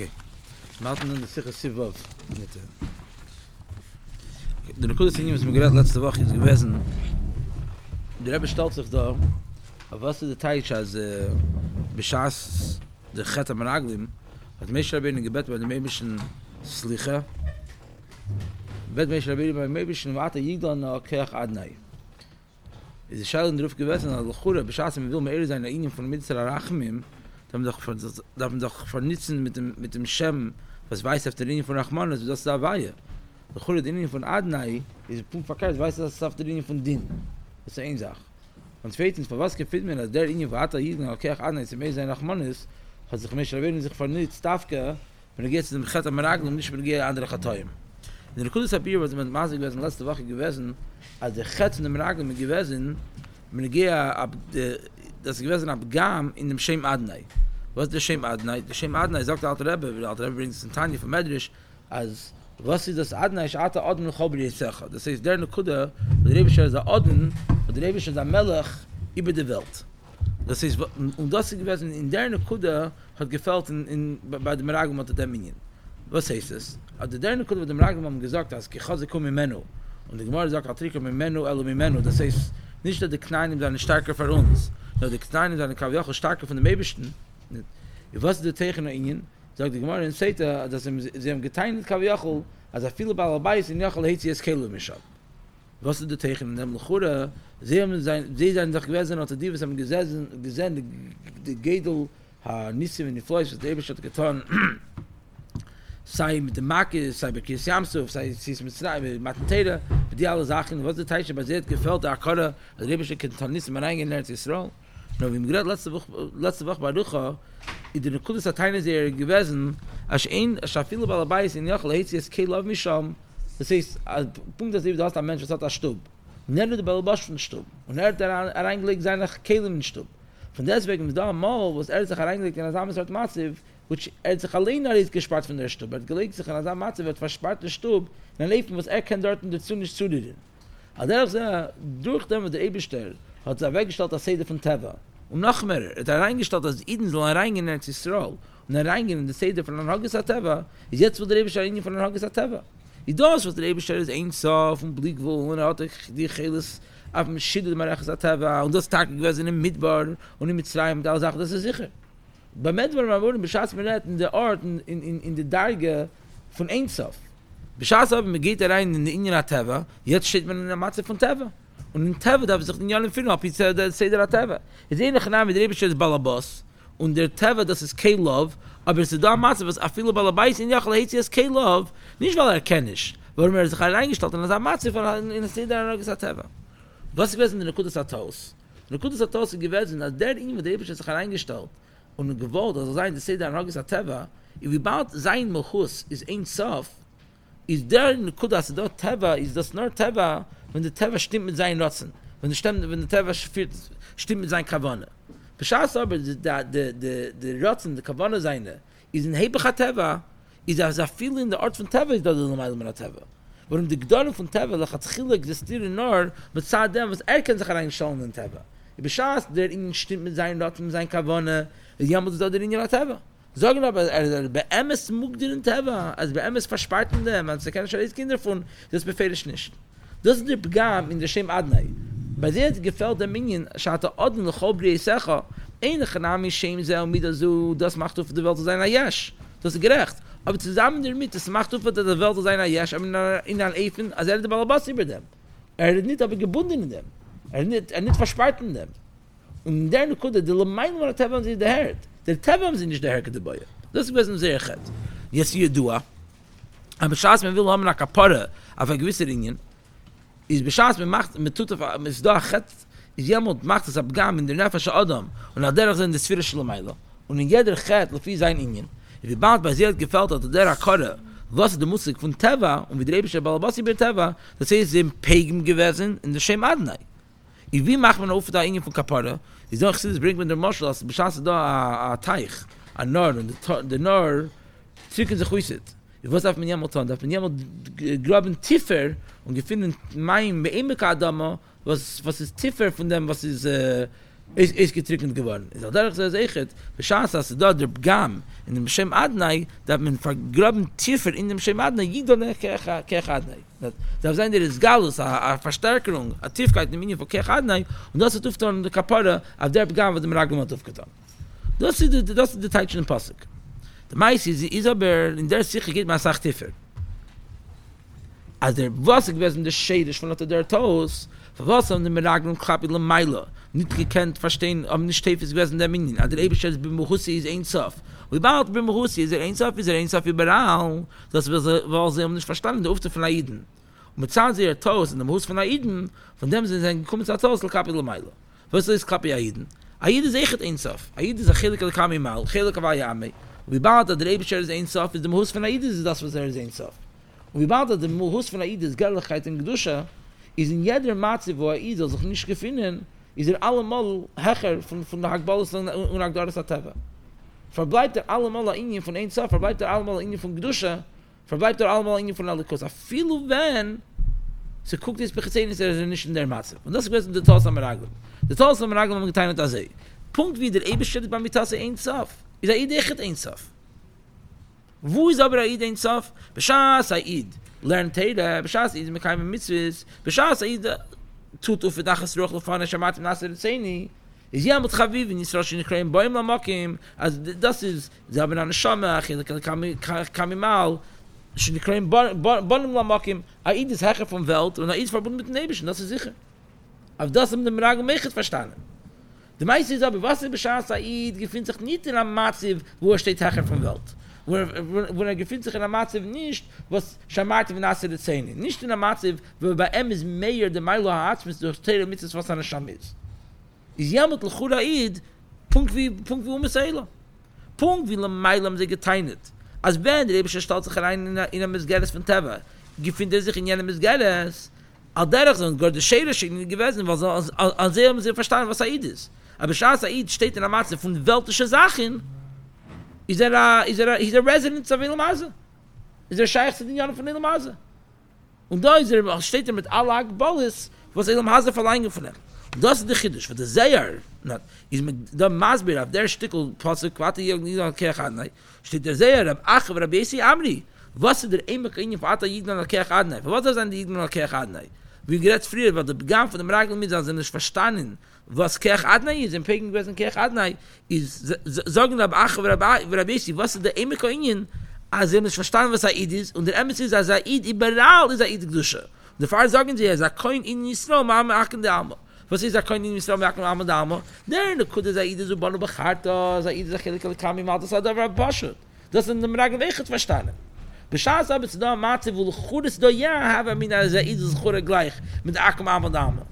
Okay. Malten in der Sicher Sivov. Der Nekuda Sinjim ist mir gerade letzte Woche ist gewesen. Der Rebbe stellt sich da, auf was der Teich als Beschaß der Chet am Raglim hat Meish Rabbeinu gebeten bei dem Eibischen Slicha. Bet Meish Rabbeinu bei dem Eibischen Warte Yigdal na Keach Adnai. Is schalen drauf gewesen, also Chura Beschaß, wenn wir ehrlich sein, einem von Mitzra Rachmim, dann doch vernitzen mit dem Schem, was weiß auf der Linie von Rachman, also das da war ja. Der Chura, die Linie von Adnai, ist Punkt verkehrt, weiß das auf der Linie von Din. Das ist eine Sache. Und zweitens, für was gefällt mir, dass der Linie von Adnai, ist im Ehe sein Rachman ist, hat sich Meish Rabbeinu sich vernitzt, Tafka, wenn er geht zu dem Chet am Raglim, nicht wenn er geht andere Chatoim. In der Kulis Abir, was mit Masik gewesen, letzte Woche gewesen, als der Chet von dem Raglim gewesen, wenn er geht ab das gewesen Abgam in dem Shem Adnai. Was der Shem Adnai? Der Shem Adnai sagt der Alte Rebbe, weil der Alte Rebbe bringt es in Tani von Medrash, als was ist das Adnai? Ich hatte Adon und Chobri Yitzchak. Das heißt, der Nekuda, der Rebischer ist der Adon und der Rebischer ist der Melech über die Welt. Das heißt, und das ist gewesen, in der Nekuda hat gefällt bei dem Meragum und der Dominion. Was heißt das? Also der Nekuda bei dem Meragum haben gesagt, dass Kichazikum Mimenu. Und die Gemara sagt, Atrikum Mimenu, Elu Mimenu. Das heißt, nicht dass die Kneinim sind stärker für uns. No, die Kneinim sind Kavioche stärker von dem Eibischten. Was ist der Teichen an ihnen? Sagt die Gemara in Seta, dass sie haben geteinet Kavioche, also viele Balabais in Jochel heißt sie es Kelumischab. Was ist der Teichen an dem Lechura? Sie sind sich gewesen, als die, was haben gesehen, die Gedel, Nissim in die Fleisch, was der Eibischte hat getan, sei mit dem Maki, sei bei Kies Yamsuf, sei mit Matentera, die alle Sachen, was der Teiche basiert, gefällt der Akkara, der Rebische Kentanisten reingelernt in Israel. No, wie mir gerade letzte Woche bei Rucha, in der Nekudas Ateine Serie gewesen, als ein Schafile Balabais in Jochel, heißt es, Kei Lav Misham, das heißt, als Punkt, dass du hast ein Mensch, was hat ein Stub. Und er hat der Balabas von Stub. Und er hat reingelegt sein nach Keilim in Stub. Von deswegen, da mal, was er sich reingelegt in Asam Sart Massiv, which er sich alleine nicht gespart von der Stub. Er hat gelegt sich in Asam Massiv, er hat verspart der Stub, in ein Leben, was er kann dort und dazu nicht zu dir. Also durch den, was der Eibischter hat er weggestellt als Seder von Teva. Und noch mehr, hat er reingestellt, dass Iden soll reingehen in Israel. Und er reingehen in die Seder von Anhages HaTeva. Ist jetzt, wo der Eibischter in von Anhages HaTeva. Ist das, was der Eibischter ist, ein Sof und Blickwohl, und er hat die Cheles auf dem Schiddel der Anhages HaTeva. Und das Tag gewesen im Midbar und im Mitzrayim und alle Sachen, das ist sicher. Bei Midbar, man wurde beschaß mir nicht in der Ort, in der Darge von ein Sof. Beschaß aber, man geht rein in die Indien HaTeva, jetzt steht man in der Matze von Teva. Und in Teva darf sich in Jahren finden, ob ich Seder HaTeva. Jetzt ähnlich Name, der Rebischer ist Balabas, und der Teva, das ist K-Love, aber es ist da Matze, was viele Balabais in Jochel heißt, ist K-Love, nicht weil er kennt ist, warum er sich reingestellt hat, und er Matze von in Seder HaTeva. Was gewesen in der Nekudas HaTos? In der Nekudas HaTos ist gewesen, als der Ingen, der Rebischer sich reingestellt, und gewollt, also sein, der Seder HaTeva, wie bald sein Melchus ist ein Sof, ist der Nekudas HaTos, Teva, ist das nur Teva, wenn der Teva stimmt mit seinen Rotzen, wenn der Teva stimmt mit seinen Kavane. Beschaß aber, der Rotzen, der Kavane seine, ist in Hebecha Teva, ist also viel in der Ort von Teva, ist das normal mit der Teva. Warum die Gdorre von Teva, die hat Chile existieren nur, mit Zadem, was kann sich reinstellen in Teva. Beschaß, der ihnen stimmt mit seinen Rotzen, mit seinen Kavane, ist ja mit der Linie der Teva. Sagen aber, bei Emes mugdir in Teva, also bei Emes versparten dem, also keine Schaleskinder von, das befehle ich nicht. Das ist der Begab in der Shem Adnai. Bei der gefällt der Minion, Schata Adon, Lechobri Yisecha, einige Name, Shem Zeh, Midazu, das macht auf der Welt zu sein, Ayash. Das ist gerecht. Aber zusammen damit, das macht auf der Welt zu sein, Ayash, aber in einem Eifen, also hat der Balabas über dem. Hat nicht aber gebunden in dem. Hat nicht verspart in dem. Und in der Nekuda, die Lemein war der Teva, sie der Herd. Der Teva haben sie nicht der Herd dabei. Das ist ein sehr gut. Jetzt hier Dua. Aber Schaß, man will haben eine Kapara auf eine gewisse Linie. Is beschaß mit macht mit tut mit da hat is jemand macht das abgam in der nafsha adam und der sind das sphäre schlemeilo und in jeder hat lo fi sein ihnen wie bald basiert gefällt hat der akkorde was der musik von teva und der rebische balabasi bei teva das ist im pagem gewesen in der Shem Adnai. I wie macht man auf da ihnen von kapara is doch sie bringt mit der marshal beschaß da a teich a nor und der nor zicken sich huiset. Was darf man jemand tun? Darf man jemand graben tiefer und gefunden mein Beimeka Adama, was ist tiefer von dem, was ist is getricknet geworden. Ist auch dadurch, dass echt, beschaß, dass da der Pgam in dem Shem Adnai, dass man vergraben tiefer in dem Shem Adnai, jeder Kech Adnai. Da sein der ist Galus, eine Verstärkung, eine Tiefkeit in der Minion von Kech Adnai, und das hat aufgetan der Kapara auf der Pgam, was dem Raglam hat aufgetan. Das ist der Teitschen Pasuk. Der Mais ist aber in der Sicher geht man sagt tiefer. Als der Wasser gewesen, der Schädisch von der Toos, was haben die Meraglim Kapitel Meiler nicht gekannt, verstehen, ob nicht Teufels gewesen der Minion. Aber der Eberstein ist Bimbuchussi, ist Einsaf. Und überhaupt Bimbuchussi, ist er Einsaf überall. Das war sie haben nicht verstanden, der Ufte von Aiden. Und mit Zahn sie ihr Toast in dem Haus von Aiden, von dem sind sie gekommen zu Toast, Kapitel Meiler. Was ist Kapitel Aiden? Aiden ist echt Einsaf. Aiden ist ein Chelik al-Kami Mal, Chelik al-Kami. Und überhaupt der Eberstein ist Einsaf, ist dem Haus von Aiden, ist das, was ist Einsaf. Und überhaupt der Haus von Aiden ist Gerlichkeit und Gedusha, is in jeder Matze, wo Aida sich nicht gefunden, ist allemal hecher von der Hagbalus und Hagdaris Ateva. Verbleibt allemal in ihm von Einsaf, verbleibt allemal in ihm von Gedusha, verbleibt allemal in ihm von Alikos. A viele wenn, so guckt es bei Chesed, ist nicht in der Matze. Und das ist der Toss am Raglam. Der Toss am Raglam haben geteilt als Punkt wie der Eberstedt bei Mitase Einsaf. Ist Aida echt Einsaf? Wo ist aber Aida Einsaf? Beschaß Aida. Learn Teda, B'shas Eid, Mekayim Mitzvahs, B'shas Eid, Tut Uf Edachas Ruch Lefane, Shamat Nasser Tzeni, Is Yamut Chaviv, Nisra Shinekreim, Boim Lamokim, as das is, Zaben Anashama, Kamimal, Shinekreim, Boim Lamokim, Aid is Hecher von Welt, und Aid is verbunden mit Nebischen, das ist sicher. Auf das haben die Meragel Mechet verstanden. Die meisten ist aber, was ist B'shas Eid, gefühlt sich nicht in einem Matziv, wo steht Hecher von Welt. Wo gefühlt sich in der Matzev nicht, was Shamati von Nasser Zähne. Nicht in der Matzev, wo bei ihm ist mehr der Meilu Haatzmiss durch Teile Mitzvahs, was an der Sham ist. Ist Yamut l'chur Aid, Punkt wie Umeseila. Punkt wie der Meilu haben sie geteinet. Als wenn der Ebesche stellt sich rein in der Misgeres von Teva, gefühlt sich in jener Misgeres, all derach sind, Gott der Schere schicken gewesen, weil sie haben sie verstanden, was Aid ist. Aber Shas Aid steht in der Matzev von weltlichen Sachen, Is there a resident of Ilmaza? Is there a Shaykh in Yonah von Ilmaza? Und da ist steht mit Allah Akbalis, was Ilmaza verleihen von ihm. Und das ist der Chiddush, was der Seher, ist mit der Masbir, auf der Stickel, steht der Seher, am Achav, Rabbi Yesi Amri, was ist der Eimek in Yonah von Kech Adnai? Was ist an der Yidna von Kech Adnai? Wie gerät früher, weil der Begam von dem Ragel mit sind nicht verstanden, was Kech Adnai ist, im Pegen gewesen Kech Adnai, ist, sagen ab Achav Rabesi, was ist der Emeka Ingen, als sie nicht verstanden, was Aid ist, und der Emes ist, als Aid, überall ist Aid Gdusha. Und dafür sagen sie, als Akoin in Yisro, Ma'am Aken de Amo. Was ist Akoin in Yisro, Ma'am Aken de Amo? Der Nekude ist Aid, so Banu Becharta, Aid ist Achillikal Kami, Maltas Adavra Bashut. Das sind dem Ragel Wechet verstanden. Beschaß aber zu da Matze, wo Lechures da ja habe, Amin, als Aid ist Chure gleich, mit Aken Ma'am de Amo.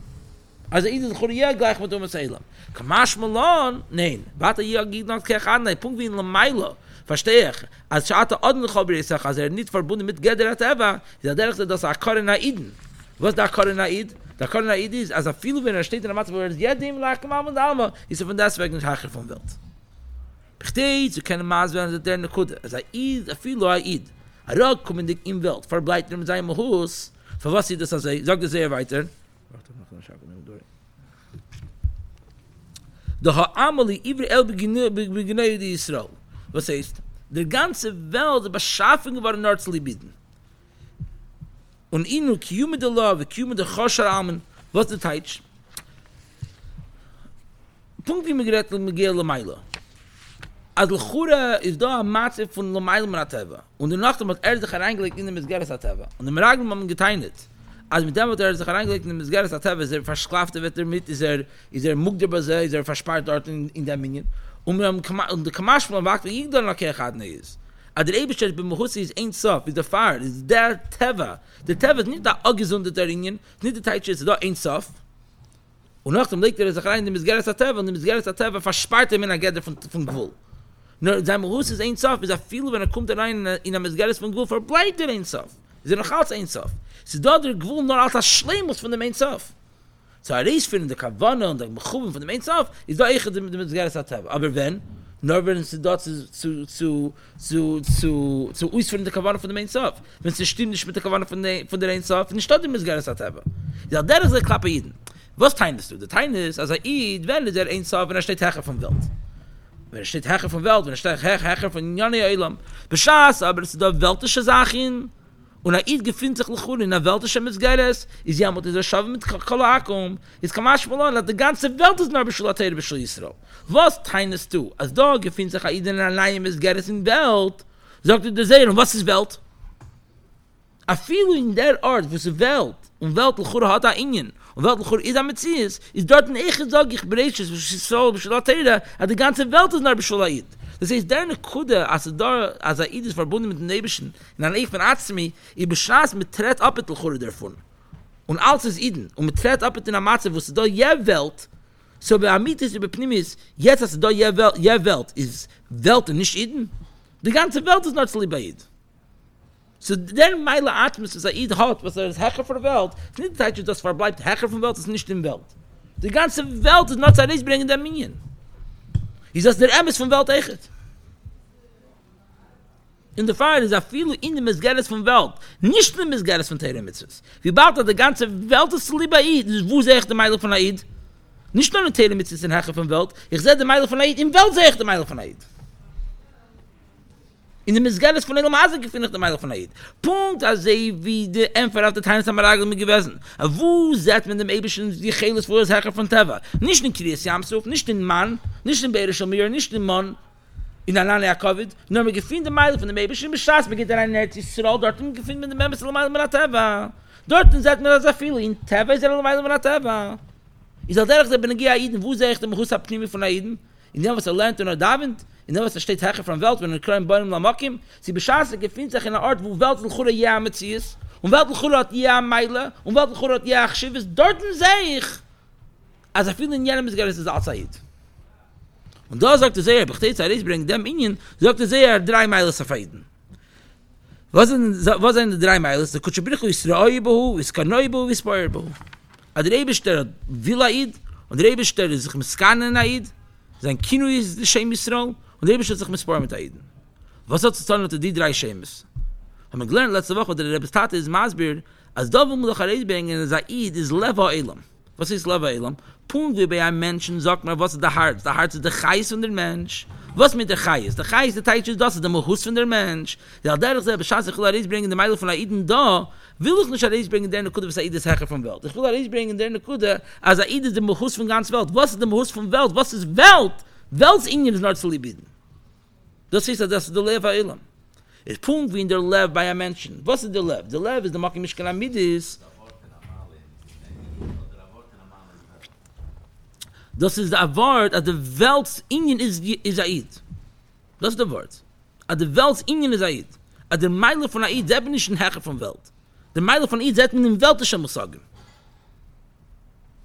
Also Aid ist Churiya gleich mit Umeselam. Kamash Malon? Nein. Warte, hier geht noch Kech Adnai. Punkt wie in Lamaila. Verstehe ich. Als Schaata Adnai Chabri ist, als nicht verbunden mit Gederat Eva, ist dergleichen, dass Akarin Aiden. Was ist Akarin Aid? Der Akarin Aid ist, als viele, wenn steht in der Matze, wo jedem Lachen Mama und Alma, ist von deswegen nicht Hacher von Welt. Verstehe, so können Maas werden, dass der Nekude. Also Aid, viele Aid. Rag kommen dich in Welt, verbleibt in seinem Haus. Für was sieht das also? Sagt es sehr weiter. The Ha'amali Iver El Beginei di Yisrael. Was heißt? Der ganze Welt beschaffen war nördlich bitten. Und inu kiume de Love, kiume de Chosher Amen. Was der Teitsch? Punkt wie mir gerät Miguel Lamaila. Ad l'chura ist da am Matze von Lamaila Marateva. Und in der Nacht hat sich hereingelegt in der Misgeres Ateva. Und im Ragel haben geteinet. Als mit dem, was sich hereingelegt in Misgeres Ateva, ist verschlafte wird mit, ist mugder Baza, ist verspart dort in der Minion. Und der Kamash von Wakt, wie ich da noch kein Chadne ist. Aber der Eibischter bei Mechussi ist ein Sof, ist der Fahrer, ist der Teva. Der Teva ist nicht der ungesunde Terrinien, nicht der Teitsche, ist der ein Sof. Und nachdem legt sich herein in Misgeres Ateva, und in Misgeres Ateva verspart mit einer Geder von Gwul. Nur der Mechussi ist ein Sof, ist er viel, wenn kommt rein in der Misgeres von Gwul, verbleibt der ein Sof. Ist noch als ein Sof. Sie da der Gwul nur als das Schleimus von dem Ein Sof. So er ist für die Kavanah und die Mechubung von dem Ein Sof, ist da echt mit dem Misgeres Ateva. Aber wenn, nur wenn sie da zu ausführen der Kavanah von dem Ein Sof, wenn sie stimmt nicht mit der Kavanah von der Ein Sof, dann steht dem Misgeres Ateva. Ja, der ist der Klappe Jeden. Was teilen das du? Der Teil ist, als Eid, weil der Ein Sof, wenn steht Hecher vom Welt. Wenn steht Hecher vom Welt, wenn steht Hecher von Jani Eilam. Beschaß, aber es ist da weltische Sachen. Und Eid gefühlt sich lechur in der weltische Mitzgeiles. Ist ja, mit der Schav mit Kalakum. Ist kann man schon mal, dass die ganze Welt ist nur beschulater, beschul Yisrael. Was teilen das du? Als da gefühlt sich Eid in der Leine Mitzgeiles in der Welt. Sagt du der Seher, und was ist Welt? A viele in der Art, wo sie Welt, und Welt lechur hat da Ingen. Und weil der Chor ist am Metzies, ist dort ein Eiche, sage ich, bereits, was ist so, Beschulatera, hat die ganze Welt ist nach Beschulat. Das heißt, der eine Kude, als er ist verbunden mit den Nebischen, in einer Eiche von Atzmi, ich beschaß mit Tret Appet der Chor davon. Und alles ist Iden. Und mit Tret Appet in der Matze, wo es da je Welt, so bei Amitis, über Pnimis, jetzt als da je Welt, ist Welt und nicht Iden. Die ganze Welt ist nach Zlibaid. So der Meile Atmos, was Eid hat, was das Hecher von der Welt, ist nicht der Teich, das verbleibt. Hecher von der Welt ist nicht in der Welt. Die ganze Welt ist nicht Zeres bringen der Minion. Ist das der Emes von der Welt echt? In der Fall ist viele in der Missgeres von der Welt, nicht in der Missgeres von Teire Mitzvahs. Wie bald die ganze Welt ist lieber Eid, wo sehe ich die Meile von Eid? Nicht nur in Teire Mitzvahs in Hecher von der Welt, ich sehe die Meile von Eid, in Welt sehe ich die Meile von Eid. In dem Missgeles von Eidl Mazik finde ich den Meidl von Eid. Punkt, als wie der Empfer auf der Teines am Aragel mit gewesen. Wo seht man dem Eibischen die Cheles vor das Hecher von Teva? Nicht in Kriyas Yamsuf, nicht in Mann, nicht in Be'er Shamir, nicht in Mann, in Alan Yakovid, nur man gefühlt den Meidl von dem Eibischen, beschaß, man geht da rein in Erz Yisrael, dort gefühlt man den Meidl von der Teva. Dort seht man das viele, in Teva ist der Meidl von der Teva. Ich sage direkt, ich bin Aiden, wo sehe ich den Mechus Apnimi von Aiden? In dem, was er lernt und er davent, in dem, was er steht Hecher von Welt, wenn er klein Bäumen lamakim, sie beschaßen, gefühlt sich in einer Art, wo Welt l'chura ja mitzi ist, und Welt l'chura hat ja meile, und Welt l'chura hat ja achschiv ist, dort sehe ich, als viele in jenem ist, ist Al-Zaid. Und da sagt der Seher, bechtet Zareis bringt dem Indien, sagt der Seher, 3 Meilen Safeiden. Was sind die 3 Meilen? Der Kutschabrichu ist Reoibahu, ist Kanoibahu, ist Poirbahu. Der Eibischter will Aid, und der Eibischter ist sich mit Skanen Aid, sein Kino ist der Shem Yisrael und der Rebbe stellt sich mit Sporen mit Aiden. Was hat zu tun unter die 3 Shemes? Haben wir gelernt letzte Woche, der Rebbe Tate ist Masbir, als da wo man doch Areid bringen, als Aid ist Leva Elam. Was ist Leva Elam? Punkt wie bei einem Menschen, sagt man, was ist der Herz? Der Herz ist der Chais von der Mensch. Was mit der Chais? Der Chais, der Teich ist das, ist der Mohus von der Mensch. Der dadurch selber Schatz, ich will Areid bringen, der Meidl von Aiden da, will ich nicht Areid bringen, der Nekuda, was Aid ist Hecher von Welt. Ich will Areid bringen, der Nekuda, als Aid ist der Mohus von ganz Welt. Was ist der Mohus von Welt? Was ist Welt? Welts Indien ist nicht zu lieben. Das ist das, der Lev Elam. Es Punkt wie in der Lev bei einem Menschen. Was ist der Lev? Der Lev ist der Maki Mishkan Amidis. Das ist der Wort, dass der Welt Indien ist Aid. Das ist der Wort. Dass der Welt Indien ist Aid. Dass der Meile von Aid, der bin ich ein Hecher von Welt. Der Meile von Aid, der bin ich ein Weltischer Mussagen.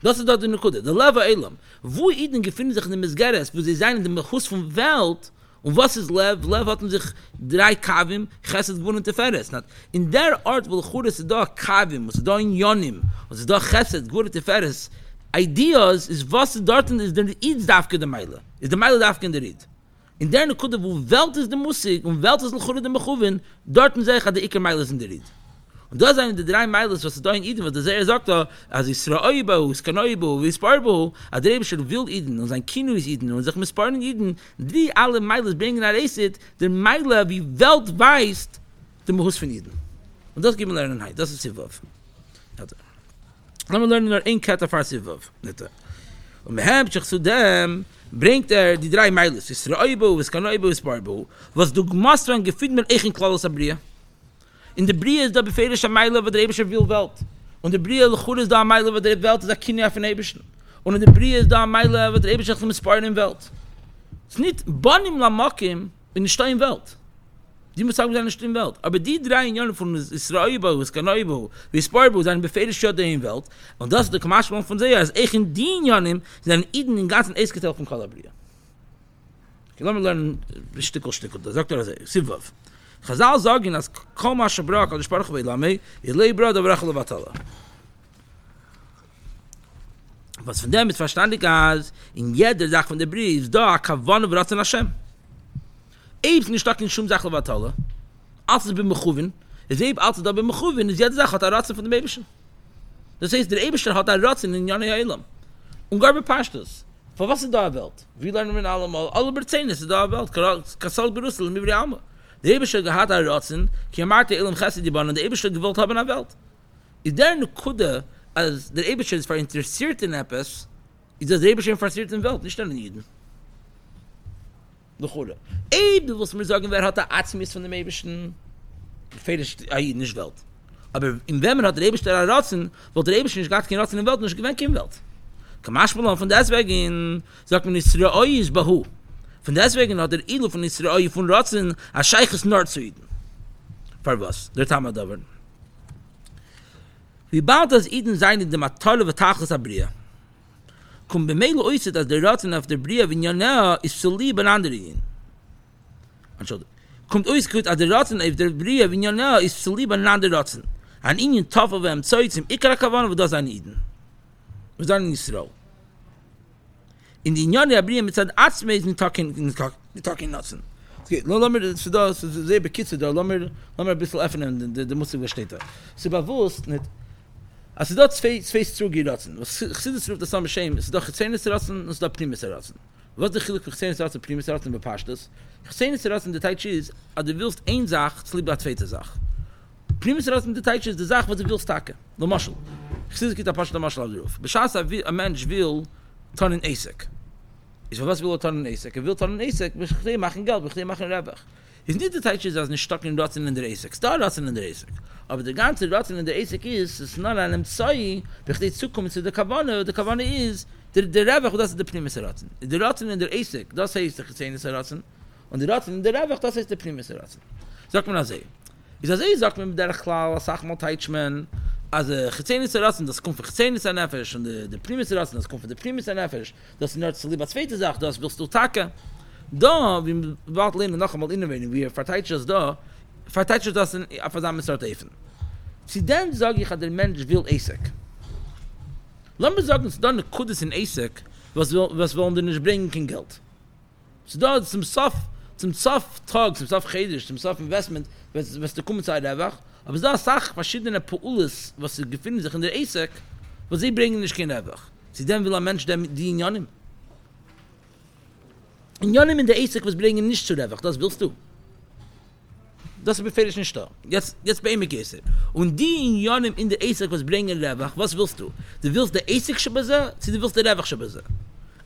Das ist dort in der Kude. Der Lava Elam. Wo Iden gefunden sich in der Mesgeres, wo sie sein in dem Mechus von Welt, und was ist Lev? Lev hatten sich 3 Kavim, Chesed, Gvur und Teferes. In der Art, wo Lechur ist da Kavim, und da in Yonim, und da Chesed, Gvur und Teferes, Ideas is was dort is der Eid dafke der Meile. Is der Meile dafke in der Eid. In der Nekude, wo Welt is der Musik und Welt is l'chura der Mechuvin, dort sage ich, hat der Iker Meile in der Eid. Und da sind die 3 Meiles, was da in Eden, was der Seher sagt, als Israoibahu, Skanoibahu, Isparbahu, Adrebischer will Eden, und sein Kino ist Eden, und sich missparen Eden, die alle Meiles bringen nach Eset, der Meile, wie Welt weist, der Mechus von Eden. Und das geben wir lernen heute, das ist Sivav. Let me learn in Kata Farsivav. Und Mehem Chachsudem bringt die 3 Meiles. Israoibu, Iskanoibu, Isparbu. Was du gemast werden, gefühlt mir echt in Klaus Abria. In der Brie ist da befehlische Meile, was der Ebescher will Welt. Und der Brie ist da Meile, was der Welt ist, der Kinder von Ebescher. Und in der Brie ist da Meile, was der Ebescher mit Sparen in Welt. Es ist nicht Bonim Lamakim in der Stein Welt. Die muss sagen, wir sind nicht in der Welt. Aber die 3 Jahre von Israelbo, Iskanoibo, Isparbo, sind befehligte Schöne in der Welt. Und das ist der Kamaschmann von Seher. Als ich in den Jahren sind Iden den ganzen Eisgetel von Kalabria. Okay, lass mich lernen, ein Stück. Das sagt er, Sivav. Chazal sagen, als Koma Shabrak, als Sparach Beilame, ihr Leibra, der Brachel Vatala. Was von dem ist verstandig, als in jeder Sache von der Brief, da Kavan und Ratzen Hashem. Eibs nicht stark in Schum Sachle Vatala, als es bin Mechuvin, es eib als es da bin Mechuvin, es jede Sache hat Ratzen von dem Eibischen. Das heißt, der Eibischter hat ein Ratsin in Janei Eilam. Und gar bepashtus. Von was ist da eine Welt? Wie lernen wir allemal? Alle Berzehnis ist da eine Welt. Kassal Jerusalem, über die Alma. Der Eibischter hat ein Ratsin, ki amarte Eilam Chesed Iban, und der Eibischter gewollt haben eine Welt. Ist der eine Kude, als der Eibischter ist verinteressiert in etwas, ist das der Eibischter verinteressiert in der Welt, nicht in Jeden. Lechore. Eben, was wir sagen, wer hat der Atzmis von dem Eibischten? Fährisch, nicht Welt. Aber in Wemmen hat der Eibischter ein Ratsen, weil der Eibischter nicht gar kein Ratsen in der Welt, nicht gewinnt keine Welt. Kamashmalan, von deswegen sagt man, Israel ist Bahu. Von deswegen hat der Ilu von Israel von Ratsen ein scheiches Nord zu Iden. Für was? Der Tamadavar. Wie bald das Iden sein in dem Atolle Vatachas Abria? Kommt bei Melo äußert, dass der Ratsen auf der Bria wie Janea ist zu lieb an andere Iden. Anschuldig. Kommt äußert, dass der Ratsen auf der Bria wie Janea ist zu lieb an andere Ratsen. An ihnen Tafel wem Zeug zum Ikarakavan, wo das an Iden. Was dann in Israel? In den Jahren der Bria mit seinen Atzmeisen talking Nutzen. Okay, lass mir das da, so sehr bekitzelt, lass mir ein bisschen öffnen, der muss ich verstehen. So bewusst nicht, also da zwei Zugeratzen. Was ich sehe, das ruft das am Schämen, ist doch Chzenes Ratzen und ist doch Primes Ratzen. Was der Chilik Chzenes Ratzen und Primes Ratzen bepasst ist, Chzenes Ratzen, der Teitsch ist, aber du willst eine Sache, zu lieber eine zweite Sache. Primes Ratzen, der Teitsch ist die Sache, was du willst tacken. Der Maschel. Ich sehe, es gibt ein paar Schlamaschel auf den Ruf. Beschaß, ein Mensch will Tonnen Eisek. Ich sage, was will Tonnen Eisek? Er will Tonnen Eisek, wir machen Geld, wir machen Rebach. Es ist nicht der Teitsch, dass nicht Stocken Ratzen in der Eisek. Da Ratzen in der Eisek. Aber der ganze Ratzen in der Eisek ist, es ist nur einem Zoi, wir zukommen zu der Kavane. Der Kavane ist der Rebach, und das ist der Primus Ratzen. Der Ratzen in der Eisek, das heißt der Chzenes Ratzen. Und der Ratzen in der Rebach, das heißt der Primus Ratzen. Sagt man also. Ich sage, sagt man mit der Chlal, sag mal Teitschmann, also Chzenes Ratzen, das kommt von Chzenes Nefesh, und der Primus Ratzen, das kommt von der Primus Nefesh. Das ist nur zu lieber zweite Sache, das willst du tacken. Da, wir warten leider noch einmal innewenig, wir verteidigen das da, verteidigen das in einer Versammlungsartefen. Sie dann sage ich, der Mensch will Eisek. Lass mir sagen, es ist dann eine Kudis in Eisek, was wollen wir nicht bringen, kein Geld. So da ist zum Sof-Tag, zum Sof-Chedisch, zum Sof-Investment, was der Kummenzeit einfach, aber es ist eine Sache, verschiedene Paulis, was sie befinden sich in der Eisek, was sie bringen nicht kein einfach. Sie dann will ein Mensch, die in Janim. In Janim in der Eisek, was bringen nicht zu einfach, das willst du. Das befehle ich nicht da. Jetzt bei ihm geht's. Und die in Janim in der Eisek, was bringen Rebach, was willst du? Du willst der Eisek Shabazah, du willst der Rebach Shabazah.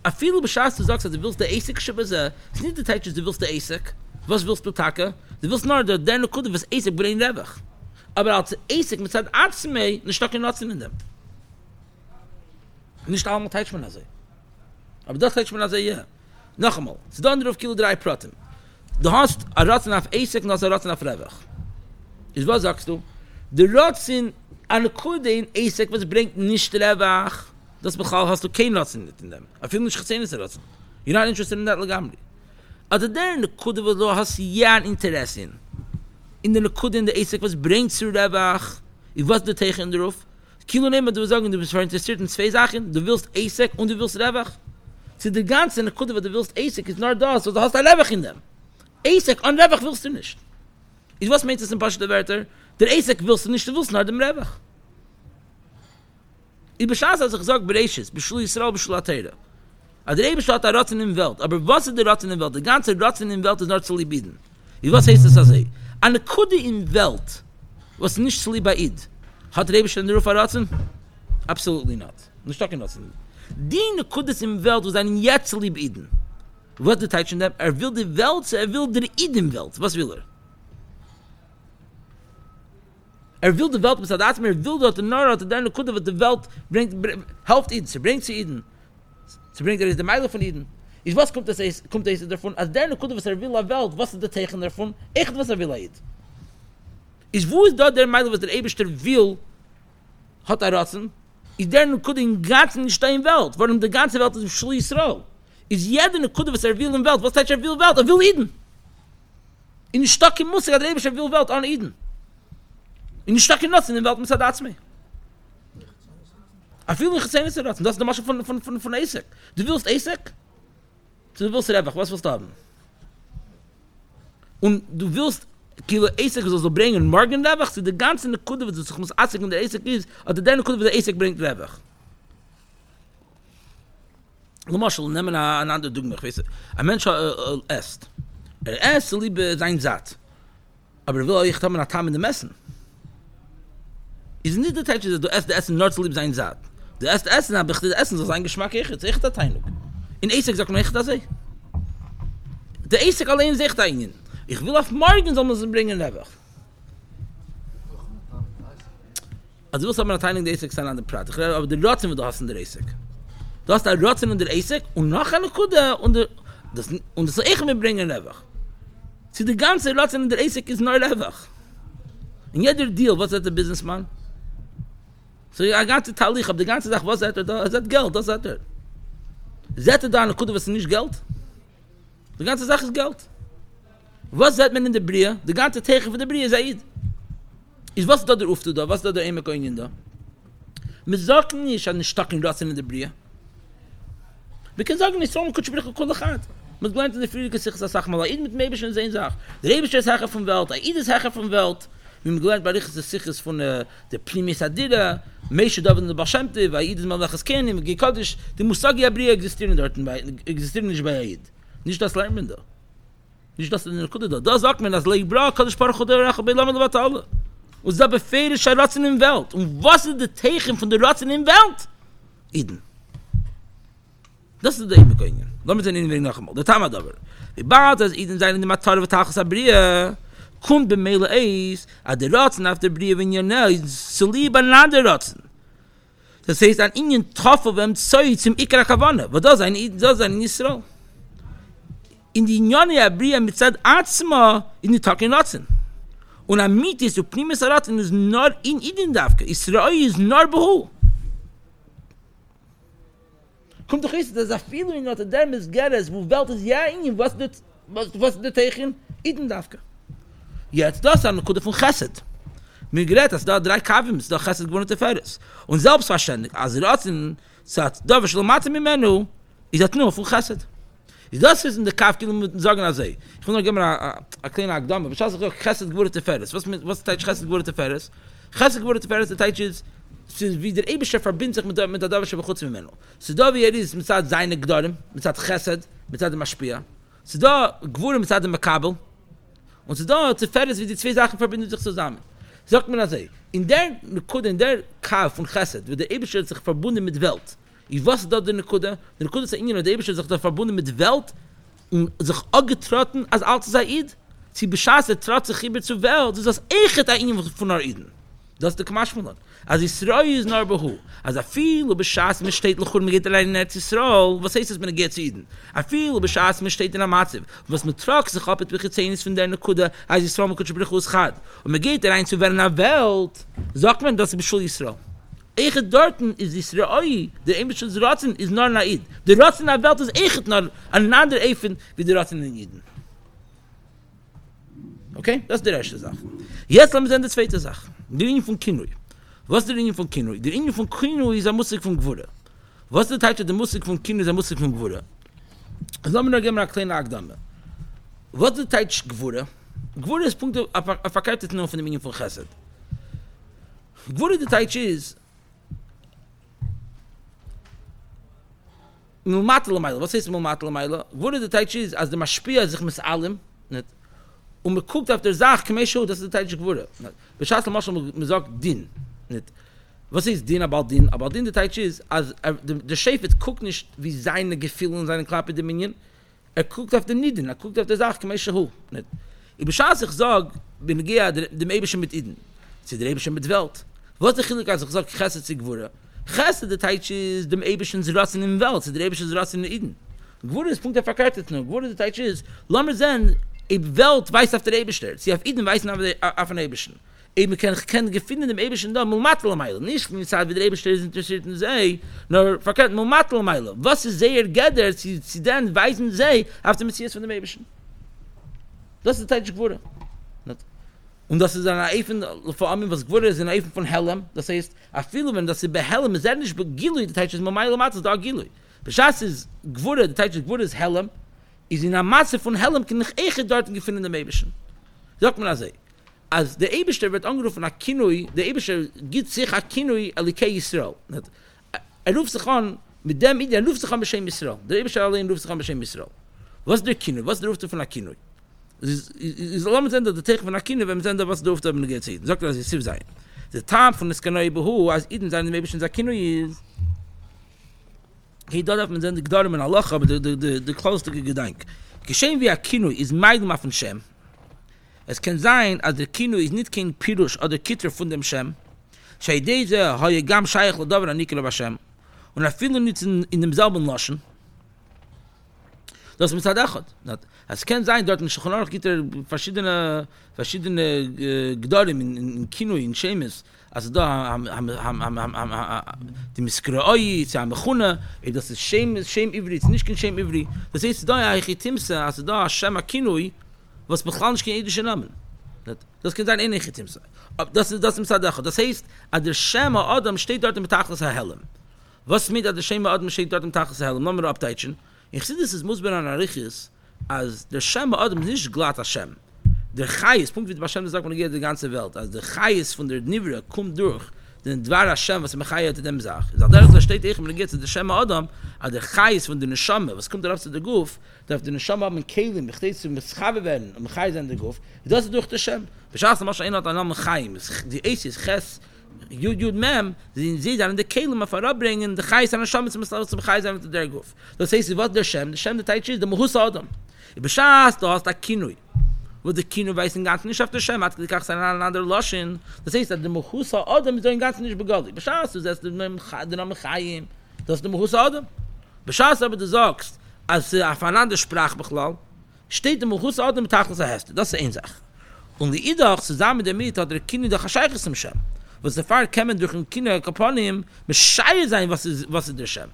A viele Bescheid, du sagst, du willst der Eisek Shabazah, es ist nicht der Teitsch, du willst der Eisek. Was willst du tacken? Du willst nur der deine Kunde, was Eisek bringen Rebach. Aber als Eisek mit seinen Arzt mehr, nicht doch kein Arzt in dem. Nicht einmal Teitsch man also. Aber das Teitsch man also, ja. Noch einmal, es ist dann drauf Kilo 3 Praten. Du hast ein Ratzen auf Eisek und du hast ein Ratzen auf Rebach. Ist was sagst du? Der Ratzen an Kude in Eisek, was bringt nicht Rebach. Das Bechal hast du kein Ratzen in dem. Aber viel nicht gesehen ist der Ratzen. You're not interested in that Legamri. Also der Kude, wo du hast ja ein Interesse in. In der Kude in der Eisek, was bringt zu Rebach. Ich weiß der Teichen drauf. Kilo nehmen, du sagen, du bist interessiert in zwei Sachen. Du willst Eisek und du willst Rebach. So der ganze in der Kude, wo du willst Eisek, ist nur das, wo du hast ein Rebach in dem. Eisek an Rebach willst du nicht. Ich was meint das in Pascha der Wärter? Der Eisek willst du nicht, du willst nach dem Rebach. Ich beschaß, als ich sage, Bereishis, Bishul Yisrael, Bishul Atayra. Aber der Eibischte hat ein Ratzen in der Welt. Aber was ist der Ratzen in der Welt? Der ganze Ratzen in der Welt ist nur zu lieben. Ich was heißt das also? Eine Kude in der Welt, was nicht zu lieben ist. Hat der Eibischte in der Ruf ein Ratzen? Absolutely not. Nicht doch kein Ratzen. Die Kude in der Welt, was einen jetzt zu lieben ist. Was der Teitsch in dem? Er will die Welt, will der Iden-Welt. Was will er? Er will die Welt mit Sadatme, will dort den Nora, der deine Kunde, was die Welt bringt, helft Iden, sie bringt sie Iden. Sie bringt der Meile von Iden. Ich weiß, kommt es davon, als deine Kunde, was will der Welt, was ist der Teichen davon? Echt, was will Iden. Ich wo ist dort der Meile, was der Eibischter will, hat Ratzen, ist deine Kunde in ganzen nicht in der Welt, warum die ganze Welt ist im Schlu Yisrael. Is jeder eine Kunde, was will in Welt? Was heißt will Welt? Will Eden. In den Stock im Musik hat will Welt an Eden. In den Stock in Nutzen in Welt mit Sadatzme. Er will nicht gesehen, das ist der Masche von Eisek. Du willst Eisek? Du willst Rebach, was willst du haben? Und du willst Kilo Asik soll so bringen morgen Rebach, so die ganze Nekude, was sich muss Asik und der Asik ist, oder der Nekude, was der Asik bringt Rebach. Lomaschel, nehmen wir eine andere Dugmach, weißt du. Ein Mensch esst. Esst, liebe sein Satt. Aber will euch haben nach Tamen dem Essen. Ist nicht der Teil, dass du esst, der Essen nur zu lieb sein Satt. Du esst Essen, aber ich das Essen, so sein Geschmack, ich jetzt echt das Heimlich. In Asik sagt man echt das, ey. Der Asik allein sagt einen. Ich will auf morgen soll man sie bringen, Rebach. Also willst du aber eine Teilung der Asik sein an der Prat. Ich glaube, aber die Rotzen wird du hast in der Asik. Du hast eine Rotzen in der Asik und noch eine Kuda und das soll ich mir bringen, Rebach. See, die ganze Rotzen in der Asik ist neu, Rebach. In jeder Deal, was hat der Businessman? So, ja, ganze Talich, aber die ganze Sache, was hat er da? Er hat Geld, das hat er. Seht er da eine Kuda, was nicht Geld? Die ganze Sache ist Geld. Was sagt man in der Brie? Die ganze Teiche von der Brie, Said. Ist was da der Uftu da? Was da der Emekoinin da? Wir sagen nicht, an den Stocken Rassen in der Brie. Wir können sagen nicht, so man kann sprechen, kann ich hat. Man glaubt in der Friedrich, sich das sagt, mal Aid mit Mebisch und sein sagt. Der Rebisch ist Hecher von Welt, Aid ist Hecher von Welt. Wir glaubt bei Riches, dass sich ist von der Primis Adira, Meishu da von der Barschemte, weil Aid ist mal welches kennen, im Gekodisch, die Musagia Brie existieren dort, existieren nicht bei Aid. Nicht das Lernen da. Nicht das in der Kutte da. Da sagt man, dass Leibra kann ich parach oder Rache bei Lamed Wata alle. Und da befehlen sich Ratzen in der Welt. Und was ist der Teichen von der Ratzen in der Welt? Iden. Das ist der Emekoingen. Lass mich den Iden wegen noch einmal. Der Tamad aber. Wie bald als Iden sein in der Matare von Tachas Abriya, kommt bei Meile Eis, an der Ratzen auf der Briya, wenn ihr nicht, zu lieb an andere Ratzen. Das heißt, an ihnen Toffe, wenn Zeug zum Ikra Kavanah. Weil da sein Iden, da sein in Israel. In die Jone Abria mit Zad Atzma in die Tag in Ratzen. Und am Mitis und Primis Ratzen ist nur in Iden Davke. Israel ist nur Behu. Kommt doch jetzt, dass viele in Notre-Dame Geres, wo Welt ist ja in ihm, was das Teichen? Iden Davke. Jetzt das an der Kutte von Chesed. Mir gerät, dass da drei Kavims, da Chesed gewohnte Feres. Und selbstverständlich, als Ratzen sagt, da wir Schlomatzen mit Menu, ist das nur von Chesed. Das ist in der Kafka, die sagen, also ich will noch geben eine kleine Akdame. Ich sage, Chesed gewordete Feres. Was ist Chesed gewordete Feres? Chesed gewordete Feres, der Teich ist, wie der Eibischer verbindet sich mit der Dabische Bechutz mit Menno. So da wie ist, mit seine Gdorim, mit Chesed, mit dem Aschpia. So da geworden mit dem Kabel. Und so da zu Feres, wie die zwei Sachen verbinden sich zusammen. Sagt man also, in der Nekude, in der Kaf von Chesed, wird der Eibischer sich verbunden mit Welt. Ich weiß, dass der Nekude ist in Indien, der Eibischer sich da verbunden mit Welt und sich auch getrotten als Alte Said. Sie beschaßt, er trott sich über zur Welt. Das ist echt ein Indien von der Iden. Das ist der Kamasch von dort. Als Israel ist nur Behu. Also viele beschaßt, man steht noch, man geht allein in Israel. Was heißt das, man geht zu Iden? Viele beschaßt, man steht in der Matze. Was man trott sich ab, etwas Zähnis von der Nekude, als Israel, man kann sprechen aus Chad. Und man geht allein zu werden in der Welt, sagt man, das ist Beschul Israel. Eichet dorten ist Israel, der Eibischer Ratzen ist nur Naid. Der Ratzen in der Welt ist Eichet nur ein anderer Eifen wie der Ratzen in Iden. Okay? Das ist die erste Sache. Jetzt lassen wir sehen die zweite Sache. Die Linie von Kinui. Was ist die Linie von Kinui? Die Linie von Kinui ist eine Musik von Gwura. Was ist der Teil der Musik von Kinui ist eine Musik von Gwura? Lassen wir noch eine kleine Akdame. Was ist der Teil Gwura? Gwura ist Punkt auf verkehrte Tnung von der Linie von Chesed. Gwura der Teil ist Mulmatle Meile. Was heißt Mulmatle Meile? Wurde der Teich ist, als der Maschpia sich mit allem, nicht? Und man guckt auf der Sache, Kmesho, das ist der Teich geworden. Beschaß, man sagt Din, nicht? Was heißt Din, aber Din? Aber Din, der Teich ist, als der Schäfet guckt nicht, wie seine Gefühle und seine Klappe der Minion, guckt auf den Nidin, guckt auf der Sache, Kmesho, nicht? Ich beschaß, ich sage, bin Gea, dem Ebischen mit Iden. Sie der Ebischen mit Welt. Was ist der Chilik, als ich sage, Chesed sie geworden? Chesed, der Teich ist dem Eibischen Zerassen in der Welt, der Eibischen Zerassen in Iden. Gwur ist Punkt der Verkehrtetnung. Gwur ist der Teich ist, lassen wir sehen, die Welt weiß auf der Eibischen. Sie auf Iden weiß auf den Eibischen. Eben kann gefunden dem Eibischen da, Mulmatl-Meile. Nicht, wenn wie der Eibischen ist interessiert in sie, nur verkehrt Mulmatl-Meile. Was ist sehr gedert, sie dann weisen sie auf den Messias von dem Eibischen. Das ist der Teich Gwur. Und das ist ein Eifen, vor allem was geworden ist, ein Eifen von Helm. Das heißt, viele, wenn das bei Helm ist, nicht bei Gilui, das heißt, es ist Mamayla Matze, da Gilui. Beschaß ist geworden, das heißt, es geworden ist Helm, ist in der Masse von Helm, kann ich echt dort gefunden, der Mäbischen. Sagt man also, als der Eibischter wird angerufen nach Kinui, der Eibischter gibt sich nach Kinui Elikei Yisrael. Ruft sich an, mit dem Idee, ruft sich an B'Shem Yisrael. Der Eibischter allein ruft sich an B'Shem Yisrael. Was ist der Kinui? Was ist der Ruf von nach Kinui? Es ist allein der Teich von nach Kinui, wenn man sagt, was der Ruf von nach Kinui ist. Sagt man also, es ist sein. Der Tag von Eskanoi Behu, als Iden sein, der Eibischter nach Kinui ist, he did have the Gdarim and Allah, but the closest Gedanke. Geschehen wie a Kino is meidem auf dem Shem. Es kann sein, als der Kino is nicht kein Pirush oder Kitter von dem Shem. Scheideze haye gam Shaykh Lodavar Anikele Bashem. Und viele nicht in demselben Loschen. Das ist mit Sadachot. Es kann sein, dort in Shulchan Aruch gibt verschiedene Gdarim in Kino, in Shemes. Also da haben die Miskreoi, die Mechuna, das ist Shem Ivri, das ist nicht kein Shem Ivri. Das heißt, da ja Echitimse, also da Shem Akinoi, was bechall nicht kein jüdischer Name. Das kann sein, ein Echitimse. Das ist im Sadach. Das heißt, der Shem Adam steht dort im Tachlis HaHelem. Was mit der Shem Adam steht dort im Tachlis HaHelem? Nochmal abteitschen. Ich sehe, dass es muss bei einer Riches, als der Shem Adam ist nicht glatt Hashem. Der Chayes, Punkt wie Hashem sagt, man geht die ganze Welt. Also der Chayes von der Nivra kommt durch den Dvar Hashem, was man Chayes hat dem sagt. Also da steht ich, man geht zu der Shem Adam, aber der Chayes von der Neshama, was kommt darauf zu der Guf, darf der Neshama haben in Kelim, ich steht zu Meschave werden, und Chayes an der Guf, das ist durch der Shem. Beschachst du, was einer hat an einem Chayim, die Eis ist Ches, Jud Mem, sie sind in der Kelim auf herabbringen, der Chayes an der Neshama zum Chayes an der Guf. Das heißt, was der Shem der Teitsch ist, der Mechus Adam. Beschachst du, hast der Kinui. Wo der Kino weiß den ganzen nicht auf der Shem, hat gekackt an einen anderen Loschen. Das heißt, dass der Mechusa Adam ist den ganzen nicht begonnen. Bescheißt du, dass der Name Chaim, das ist der Mechusa Adam. Bescheißt aber du sagst, als er aufeinander sprach, steht der Mechusa Adam mit Tachlis HaHester. Das ist eine Sache. Und die Idach, zusammen damit, hat der Kino der Chashayich ist im Shem. Was der Fall kämen durch den Kino der Kaponim, mit Scheier sein, was ist der Shem.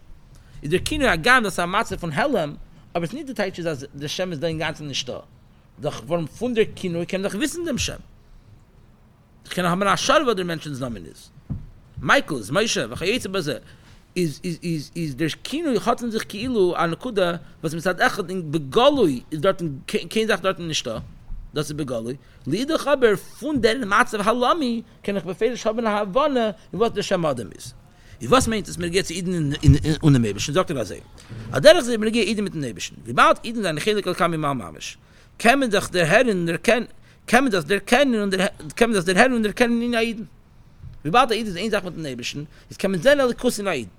Der Kino ergab, dass er Matze von Helem, aber es ist nicht der Teich, dass der Shem ist den ganzen nicht da. Doch von der Kino, ich kann doch wissen dem Shem. Ich kann doch haben eine Schar, wo der Menschensnamen ist. Michaels, Moshe, Vachayeitze Baza, ist der Kino, ich hatte sich Keilu an Kuda, was man sagt, echt, in Begalui, ist dort, kein sagt dort nicht da, das ist Begalui. Liedach aber von der Matze Halami, kann ich befehlen, ich habe eine Havana, was der Shem Adam ist. Was meint es, mir geht zu Iden und dem Ebischen? Sagt er also. Aber dadurch, mir geht Iden mit dem Ebischen. Wie bald Iden seine Chelikal kam im Amamisch. Kämen doch der Herr und der Kennen in Aiden. Wie bald Aiden ist eine Sache mit den Nebischen, es kämen sehr alle Kuss in Aiden.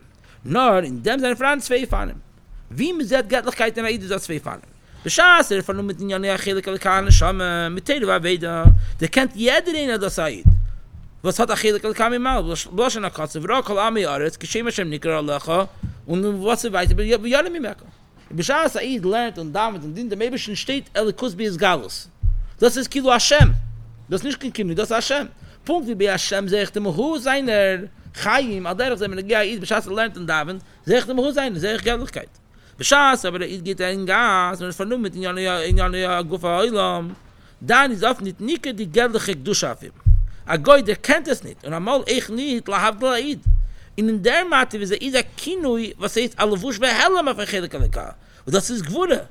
Nur in dem seine Frauen zwei fahren. Wie man sieht, Göttlichkeit in Aiden soll zwei fahren. Beschaß von nur mit den Janea Chelik Al-Kahn, Schamme, mit Teilwa Weda, der kennt jeder in das Aid. Was hat Chelik Al-Kahn im Mal? Bloß in der Katze, Vrakal Ami Aretz, Geshem Hashem Nikra Allacha, und was er weiß, aber Janemi Mekka. Bishar Said lernt und damit und in dem Ebischen steht Elikus bis Galus. Das ist Kilo Hashem. Das ist nicht kein Kino, das ist Hashem. Punkt wie bei Hashem sagt ihm, wo seiner Chaim, Aderich, wenn er geht, Bishar lernt und damit, sagt ihm, wo seiner, sagt Göttlichkeit. Bishar, aber er geht in Gas, und er vernimmt mit in Janja Gufa Oilam. Dann ist oft nicht Nike die Göttliche Gdusha auf ihm. A Goy, der kennt es nicht. Und einmal ich nicht, lahavdala Eid. In der Mathe, wie sie ist ein Kinoi, was heißt, Alwusch bei Hallam auf ein Chelik Al-Kahn. Und das ist Gwure.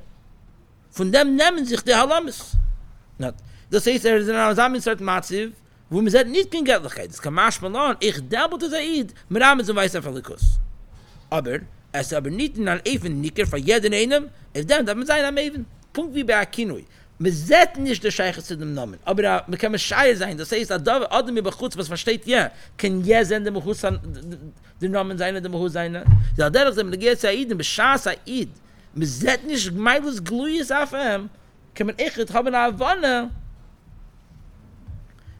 Von dem nehmen sich die Hallamis. Das heißt, ist ein Ansammelzert Mathe, wo man sagt, nicht keine Göttlichkeit. Das kann man schon lernen. Ich dämmelte Said, mit Amitz und Weiss auf Alikus. Aber, es ist aber nicht in einem Efen Nicker von jedem einem, es dämmt, aber man sagt, am Efen. Punkt wie bei einem Kinoi. Man sagt nicht, der Scheich zu dem Namen. Aber man kann ein Scheier sein. Das heißt, Adam über Chutz, was versteht ja, kann ja sein, der Mechus sein, der Namen sein, der Mechus sein. Ja, dadurch, dass man geht zu Aiden, Beshar Said, man sagt nicht, Meilus Gluyes auf ihm, kann man echt haben eine Havanne,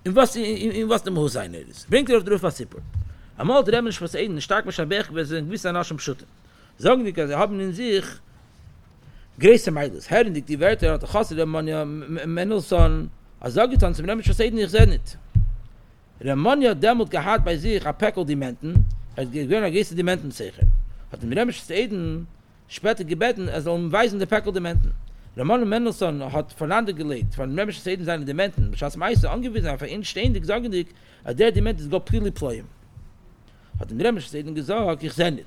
in was der Mechus sein ist. Bringt ihr auf der Ruf was Sippur. Einmal der Mensch was Aiden, stark mit Schabech, weil sie ein gewisser Nasch Schütten. Sagen die, sie haben in sich Grace Meidus, hören dich die Wörter, hat der Chassid, der Manja Mendelssohn, als Sagitan, zum Rämisch, was er nicht sehen nicht. Der Manja dämmelt gehad bei sich, a Päckl Dementen, er hat gewöhnt, gewisse Dementen sicher. Hat dem Rämisch, was er später gebeten, er soll umweisen, der Päckl Dementen. Der Manja Mendelssohn hat voneinander gelegt, von Rämisch, was er seine Dementen, beschaß meistens angewiesen, aber ihn ständig, sagen dich, der Dement ist gar prili ploim. Hat dem Rämisch, was er gesagt, ich sehe nicht.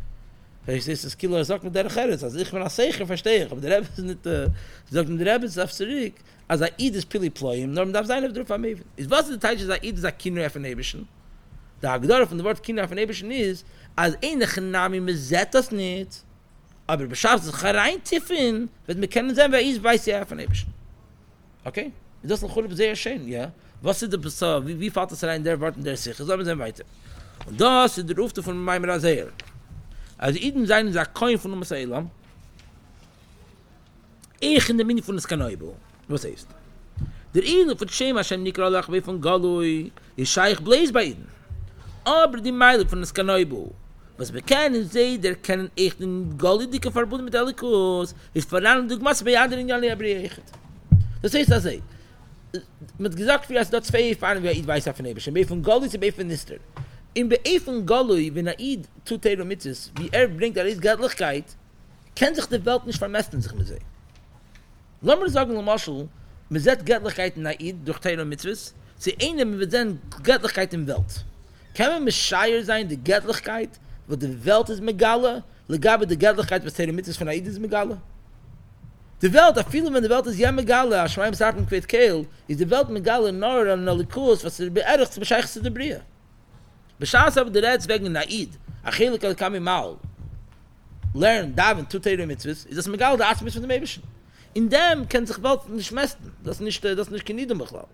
ich sehe das Kilo sagt mit der Herz, also ich bin sicher verstehe, aber der ist nicht sagt mit der ist absolut, also ich das Pili Ploim, norm darf sein auf der Familie. Ist was der Teil ist, ich das Kinder von Nebischen. Da Agdar von der Wort Kinder von Nebischen ist, als eine Name mit Zetas nicht, aber beschafft es rein tiffen, wenn wir kennen sein, wer ist weiß ja von Nebischen. Okay? Ist das noch gut sehr schön, ja? Was ist der wie fällt das rein der Wort in der sich? So wir sind weiter. Und das ist der Ruf von meinem Raser. Also jedem seinen Sakoin von uns Eilam. Ich in der Mini von uns Kanoibo. Was heißt? Der Eilam von Shem Hashem Nikralach bei von Galui ist Scheich Blaise bei ihnen. Aber die Meile von uns Kanoibo. Was wir kennen, sie, der kennen echt den Galui, die verbunden mit Alikus, ist vor allem durch Masse bei anderen in Alli Abriechet. Das heißt, das heißt, mit gesagt, wie es dort zwei Fahren, wie Eid weiß auf den Ebischen. Bei von Galui, sie bei von Nister. In Beefen Galui, wenn Eid zu Teiro Mitzis, wie bringt ist Göttlichkeit, kann sich die Welt nicht vermessen sich mit sie. Lass mir sagen, Lamarschel, man sieht Göttlichkeit in Eid durch Teiro Mitzis, sie einem wird sehen Göttlichkeit in der Welt. Kann man mit Scheier sein, die Göttlichkeit, wo die Welt ist Megala, legabe die Göttlichkeit, was Teiro Mitzis von Eid ist Megala? Die Welt, a viele von der Welt ist ja Megala, als Schreim sagt, Quet Kehl, ist die Welt Megala nur an Alikus, was beerdigt, bescheichst zu der Brie. Beschaß aber der Rätz wegen Naid. Achillik kam im Maul. Lernen, Davin, Tuteri Mitzvahs, ist das Megal der Atzmiss von dem Ewischen. In dem kann sich Welt nicht messen. Das ist nicht genieden, Bechlau.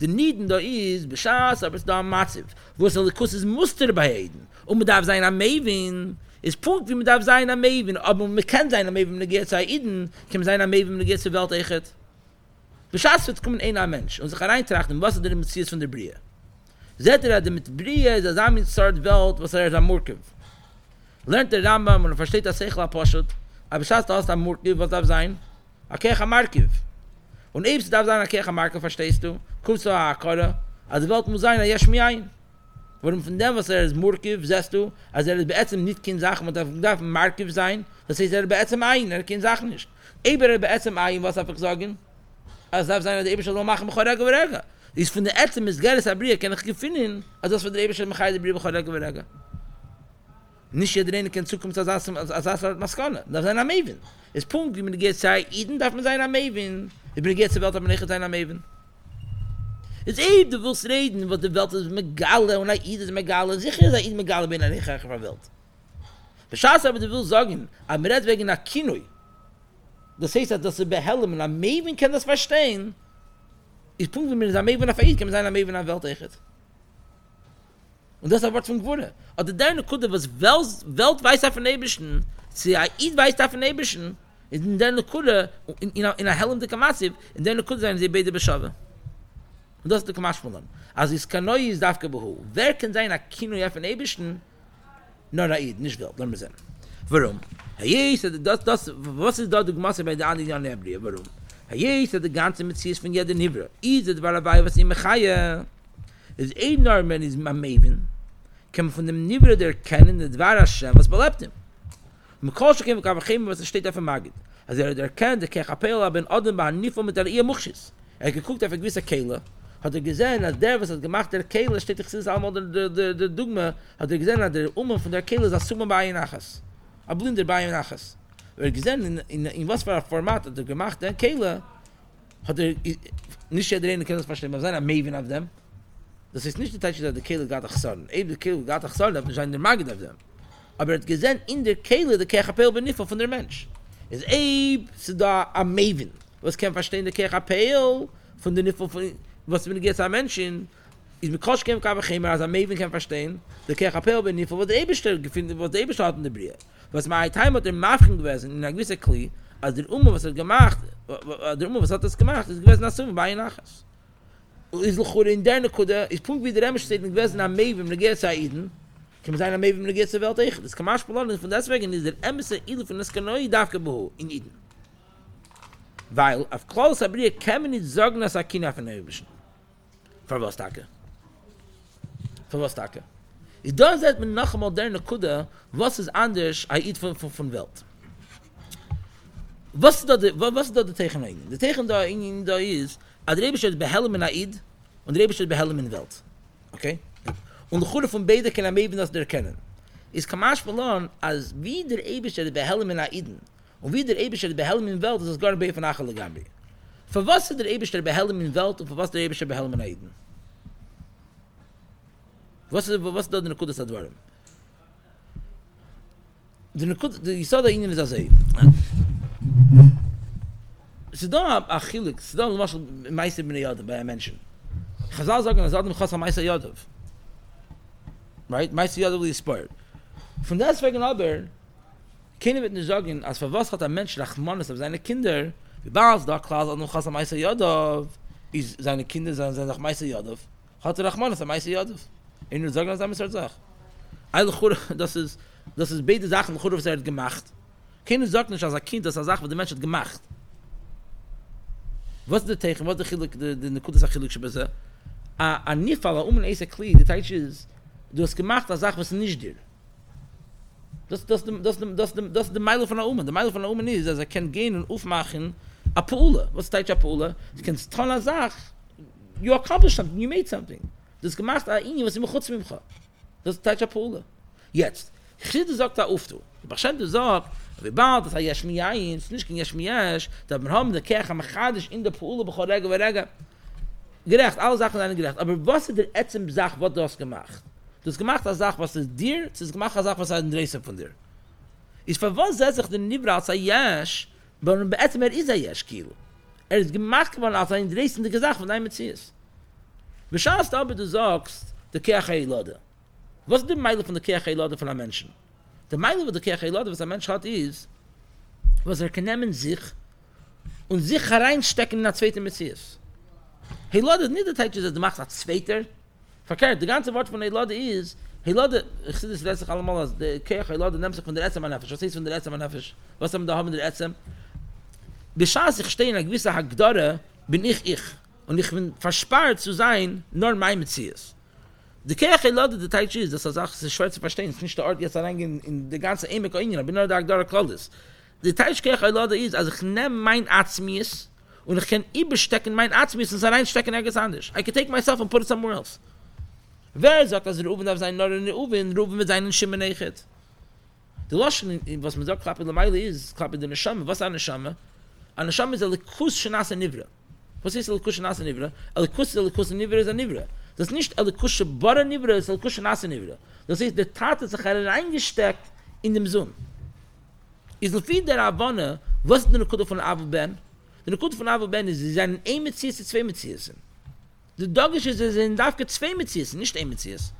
Der Nieden da ist, Beschaß, aber es ist da am Matziv. Wo es Alikus ist Muster bei Heiden. Und man darf sein am Mewin. Ist Punkt, wie man darf sein am Mewin. Aber man kann sein am Mewin, wenn man geht zu Heiden. Kann man sein am Mewin, wenn man geht zur Welt echt. Beschaß wird kommen einer Mensch und sich hereintrachten, was der Messias von der Brie. Seht ihr, mit Brie ist das Amin Zart Welt, was ist am Murkiv. Lernt der Rambam und versteht das Sechla Poshut, aber schaust du aus am Murkiv, was darf sein? A Kecha Markiv. Und Ebs darf sein, a Kecha Markiv, verstehst du? Kommst du an Akkara, also die Welt muss sein, a Yeshmiain. Warum von dem, was ist Murkiv, siehst du, also bei Etzem nicht kein Sachen, man darf Markiv sein, das heißt bei Etzem ein, kein Sachen nicht. Eber bei Etzem ein, was darf ich sagen? Also darf sein, dass Eber Shalom machen, Bechorega, is von der Ärzte mit Geres Abria kann ich gefunden, als das von der Ebesche Mechai der Brie Bechorega Berega. Nicht jeder eine kann Zukunft als Asrat Maskana. Darf sein am Even. Es Punkt, wie man geht zu Iden, darf man sein am Even. Wie man geht zur Welt, darf man nicht sein am Even. Es eben, du willst reden, was die Welt ist Megale und Aid ist Megale. Sicher ist Aid Megale, bin ich nicht gleich auf der Welt. Beschaß aber, du willst sagen, aber man redet wegen Akinoi. Das heißt, dass sie behellen und am Even kann das verstehen. Ich punkt, wenn man sein Meben auf Eid, kann man sein Meben auf Welt echt. Und das ist ein Wort von Gwurde. Oder deine Kunde, was Welt weiß auf den Ebischen, sie Eid weiß auf den Ebischen, in deine Kunde, in einer hellen Dekamassiv, in deine Kunde sein, sie beide beschaffen. Und das ist der Kamasch von dem. Also es kann neu, es darf gebeho. Wer kann sein, ein Kino auf den Ebischen? Nur Eid, nicht Welt, lassen wir sehen. Warum? Was ist da der Kamassiv bei der anderen Ebrie? Warum? Hayes hat die ganze Metzies von jeder Nivra. Iset war dabei, was ihm Mechaya. Es ist ein Norman, ist am Maven. Kann man von dem Nivra der erkennen, das war Hashem, was belebt ihm. Im Kolschuk im Kavachim, was steht auf dem Magid. Also erkennt, der Kechapela ben Odem bei Hanifo mit der Ia Muchschis. Hat geguckt auf eine gewisse Kehle. Hat gesehen, als der, was hat gemacht, der Kehle, steht ich sehe einmal der Dugma. Hat gesehen, dass der Umme von der Kehle ist Asuma bei Nachas. Ein Blinder bei Nachas. Gesehen, in was für ein Format hat gemacht, der Kehle hat nicht jeder eine Kehle verstehen, aber sein am Maven auf dem. Das ist nicht die Tatsache, dass der Kehle gerade achsorn. Eben der Kehle gerade achsorn, das ist ein der Magid auf dem. Aber hat gesehen, in der Kehle, der Kechapel beniffel von der Mensch. Es ist eben da am Maven. Was kann verstehen, der Kechapel von der Niffel von, was will jetzt am Menschen, ist mit Kosch kein Kabachimer, als am Maven kann verstehen, der Kechapel beniffel, was der Eberstell gefunden, was der Eberstell hat in der Brie. Was mein Teil hat im Mafchen gewesen, in einer gewissen Kli, als der was hat gemacht, ist gewesen, dass du bei Nachas. Und ist doch in der Kode, ist Punkt wie der Remisch steht, gewesen, am Mewim, der Geht's Aiden, kann man sein, am Mewim, der Geht's der Welt echt. Das kann man spannend, von deswegen ist der Emerson Idel von das Kanoi Davkebeho in Iden. Weil, auf Klaus Abrie kann man nicht sagen, dass Akina von der Ewischen. For was Taka. It does that mit nach moderne Kuda, was is anders, I eat von Welt. Was da Tegenrein? Der Tegen da in da is, adrebische behelmen Aid und adrebische behelmen Welt. Okay? Und der Gule von beide kann am eben das erkennen. Is kamash verloren als wie der ebische behelmen Aiden und wie der ebische behelmen Welt, das gar bei von Achlegambi. Für was der ebische behelmen Welt und für was der ebische behelmen Aiden? Was da Nekuda Sadvarim? The Nekuda, you saw the Indian is as a. Sidon Achillik, Sidon Mashal Maisa bin Yadav, by a mention. Chazal Zagan Azadam Chasa Maisa Yadav. Right? Maisa Yadav is inspired. From that Svagan Aber, Kane wird nicht sagen, als für was hat ein Mensch Rachmanis auf seine Kinder, wie Baals da Klaas Adam Chasa Maisa Yadav, ist seine Kinder, seine Maisa Yadav, hat Rachmanis am Maisa Yadav. In der Sagen, was er sagt. Alle Chur, das ist beide Sachen, die Chur, was er hat gemacht. Keiner sagt nicht als ein Kind, das ist eine Sache, was der Mensch hat gemacht. Was ist der Teichen, was ist der Nekudas Achillik, besser? Ein Nifal, ein Esekli, der Teich ist, du hast gemacht, eine Sache, was nicht dir. Das ist der Meile von der Omen. Der Meile von der Omen ist, dass er kann gehen und aufmachen, a Pula. Was ist Teich a Pula? Du kannst tun eine Sache. You accomplished something, you made something. Das gemacht a in was im Khutz mimcha. Das Teich Apula. Jetzt, Khid sagt da uftu. Bashand sagt, wir baut das Yashmiyain, nicht Yashmiyash, da wir haben der Kerch am Khadish in der Pula begonnen werden. Gerecht, alle Sachen sind gerecht, aber was der etzem Sach wird das gemacht. Das gemacht a Sach, was ist dir, das gemacht a Sach, was ein Reise von dir. Ist für was sagt der Nibra Sayash, wenn etzem ist Yashkil. Ist gemacht worden als ein Reise in der Sach von einem Zies. Wenn du sagst, der Kirche Eilade. Was ist die Meile von der Kirche Eilade von einem Menschen? Die Meile von der Kirche Eilade, was ein Mensch hat, ist, was kann nehmen sich und sich hereinstecken in der zweiten Messias. Eilade ist nicht der Teil, dass du machst als Zweiter. Verkehrt, das ganze Wort von Eilade ist, Eilade, ich sehe das letztlich allemal, als der Kirche Eilade nimmt sich von der Ätzem Anafisch. Was heißt von der Ätzem Anafisch? Was haben wir da haben mit der Ätzem? Beschaß ich stehe in einer gewissen Hagdare, bin ich. Und ich bin verspart zu sein, nur mein Metzies. Die Kirche lautet, der Teich ist, das ist schwer zu verstehen, es ist nicht der Ort, jetzt allein in der ganzen Emeka Indien, aber nur der Agdara Klolis. Die Teichkirche lautet ist, also ich nehme mein Atzmies und ich kann überstecken mein Atzmies und reinstecken nirgends anders. I can take myself and put it somewhere else. Wer sagt, dass Reuben darf sein, nur Reuben mit seinen Schimmen nechet? Die Loschen, was man sagt, klappe in der Meile ist, klappe in der Neshama. Was ist eine Neshama? Eine Neshama ist eine Kuss Shanase Nivra. Was ist Elkus Nase Nivra? Elkus Nivra ist ein Nivra. Das ist nicht Elkus Bara Nivra, es ist Elkus Nase Nivra. Das heißt, der Tat hat sich hereingesteckt in dem Sohn. Ist viel der Abonne, was ist der Nekuda von Abu Ben? Der Nekuda von Abu Ben ist, sie sind ein Metzies, die zwei Metzies. Der Dogisch ist, sie sind zwei Metzies, nicht ein Metzies.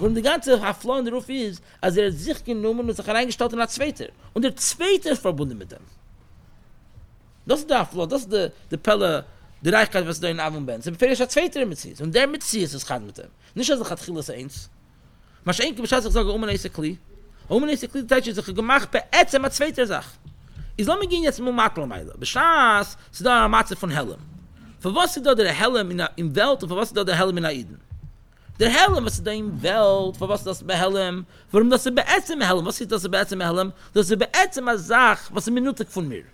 Und der ganze Hafla und der Ruf ist, als er sich genommen und sich hereingestellt hat, Zweiter. Und der Zweiter ist verbunden mit dem. Das ist der Aflo, das ist der Pelle, die Reichkeit, was da in Avon Ben. Sie befehlen sich als Zweiter mit sie. Und der mit sie ist es gerade mit ihm. Nicht, dass er hat Chilas eins. Man kann eigentlich bescheid, dass ich sage, Omen Eisekli, die Teich ist sich gemacht, bei Ätzem als Zweiter Sache. Ich soll mir gehen jetzt mit Makelmeile. Bescheid, sie da eine Matze von Helm. Für was ist da der Helm in Welt und für was ist da der Helm in Aiden? Der Helm, was ist da in Welt, für was ist das bei Helm? Warum das ist bei Ätzem Helm? Was ist das bei Ätzem Helm? Das ist bei Ätzem als Sache, was ist Minute von mir.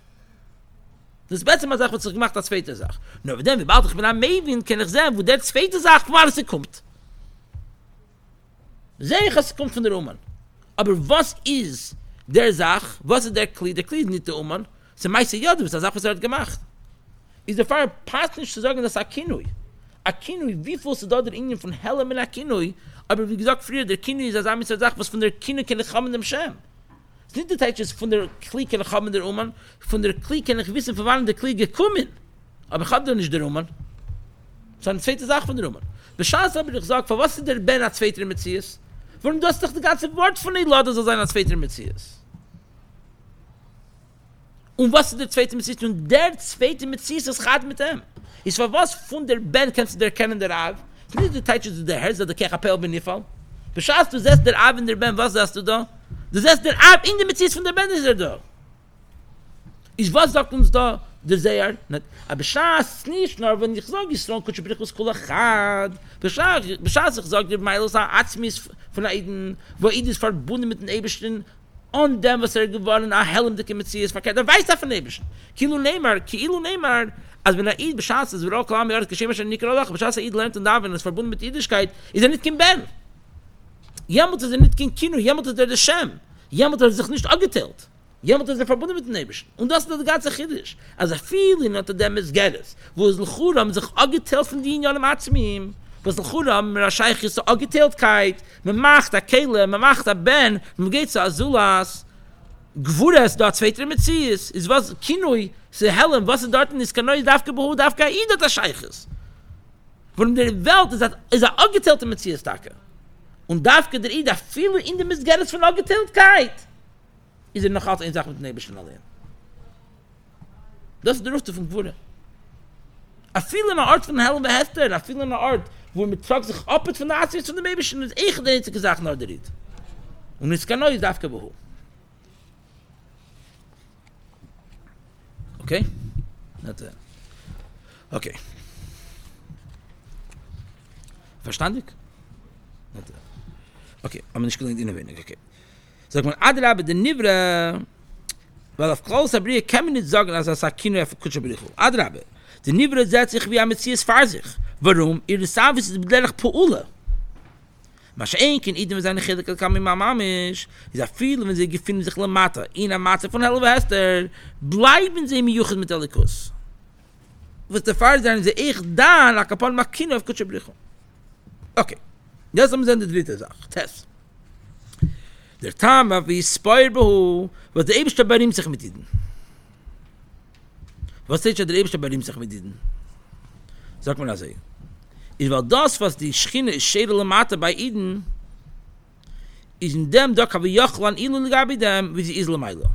Das beste mal sagt, was ich gemacht hat, zweite Sache. Nur wenn wir bald ich bin am Mewin, kann ich sehen, wo der zweite Sache, wo alles kommt. Sehe ich, es kommt von der Oman. Aber was ist der Sache, was ist der Kli? Der Kli ist nicht der Oman. Es ist meiste Jadu, das ist der Sache, was er hat gemacht. Ist der Fall, passt nicht zu sagen, dass Akinoi. Akinoi, wie viel ist da der Indien von Helem in Akinoi? Aber wie gesagt, früher, der Kinoi ist der Sache, was von der Kinoi kann ich haben in dem Schem. Es ist nicht der Teich, von der Kli kann ich haben der Oman, von der Kli kann ich wissen, von wann der Kli gekommen. Aber ich habe doch nicht der Oman. Das ist eine zweite Sache von der Oman. Bescheid habe ich gesagt, von was ist der Ben als zweiter Metzies? Warum du hast doch das ganze Wort von Eilade soll sein als zweiter Metzies? Und was ist der zweite Metzies? Und der zweite Metzies ist gerade mit ihm. Ist von was von der Ben kannst du der kennen der Av? Es ist nicht der Teich, der Herz, der Kechapel bin Nifal. Bescheid, du setzt der Av in der Ben, was sagst du da? Das heißt, der Ab in der Metzies von der Ben ist er da. Ich was sagt uns da, desire. B'shas nicht nur, wenn ich sage, ich strong kutsche brichus kol achad. B'shas ich sage dir, Meilos ha'atzmis von Aiden, wo Aiden ist verbunden mit den Ebersten, und dem, was geworden, a hellem dicke Metzies verkehrt, weiß davon Ebersten. Kilu neymar, als wenn Aiden b'shas ist, wir auch klar, mir hat geschehen, was Nikrolach, b'shas Aiden lernt und da, wenn es verbunden mit Jüdischkeit, ist nicht kein Ben. Jemand ist nicht kein Kino, jemand ist der Shem. Jemand hat sich nicht angeteilt. Jemand ist verbunden mit den Eibischen. Und das ist der ganze Chiddush. Also viele unter dem ist Geres, wo es L'churam sich angeteilt von den Jahren Atzmim. Wo es L'churam mit der Scheich ist zur Angeteiltkeit. Man macht der Kehle, man macht der Ben, man geht zu Azulas. Gewurres, da zweiter Metzies. Ist was Kinoi, se Hellem, was in Dorten ist, kann neu, darf gebeho, darf gar ihn, dass der Scheich ist. Warum der Welt ist der angeteilte Metzies-Tage. Und darf der Ida viele in dem Missgeres von Angeteiltkeit. Ist noch altijd in Sachen mit den Eibischen allein. Das ist der Rufte von Gwurre. A viele in der Art von Hellen beheftet, a viele in der Art, wo man tragt sich ab von der Aziz von den Eibischen, und ich der einzige Sache nach der Ried. Und es kann neues darf gebehoben. Okay? Okay. Verstandig? Okay, aber nicht gelingt Ihnen wenig, okay. Sag mal, Adra, aber der Nivra, weil auf Klausa Brie kann man nicht sagen, als er sagt, Kino, er verkutscht Brie. Adra, aber der Nivra setzt sich wie ein Metzies vor sich. Warum? Ihr Savis ist bedelich Po'ula. Was ein Kind, Idem, seine Chilke, kann man immer mamisch. Ich sage, viele, wenn sie gefinden sich in Mathe, in der Mathe von Helwe Hester, bleiben sie im Juchat mit Alikus. Was der Fall sein, sie ich da, nach Kapon, mach Kino, er verkutscht Brie. Okay. Das ist dann die dritte Sache. Das. Der Tama, wie es spoilt behu, was der Eibischte berühmt sich mit ihnen. Was steht, der Eibischte berühmt sich mit ihnen? Sag mal also. Ist weil das, was die Schchine ist, schädel und Mathe bei ihnen, ist in dem, da kann wir Jochlan, ilu und gabi dem, wie sie Islam eilo.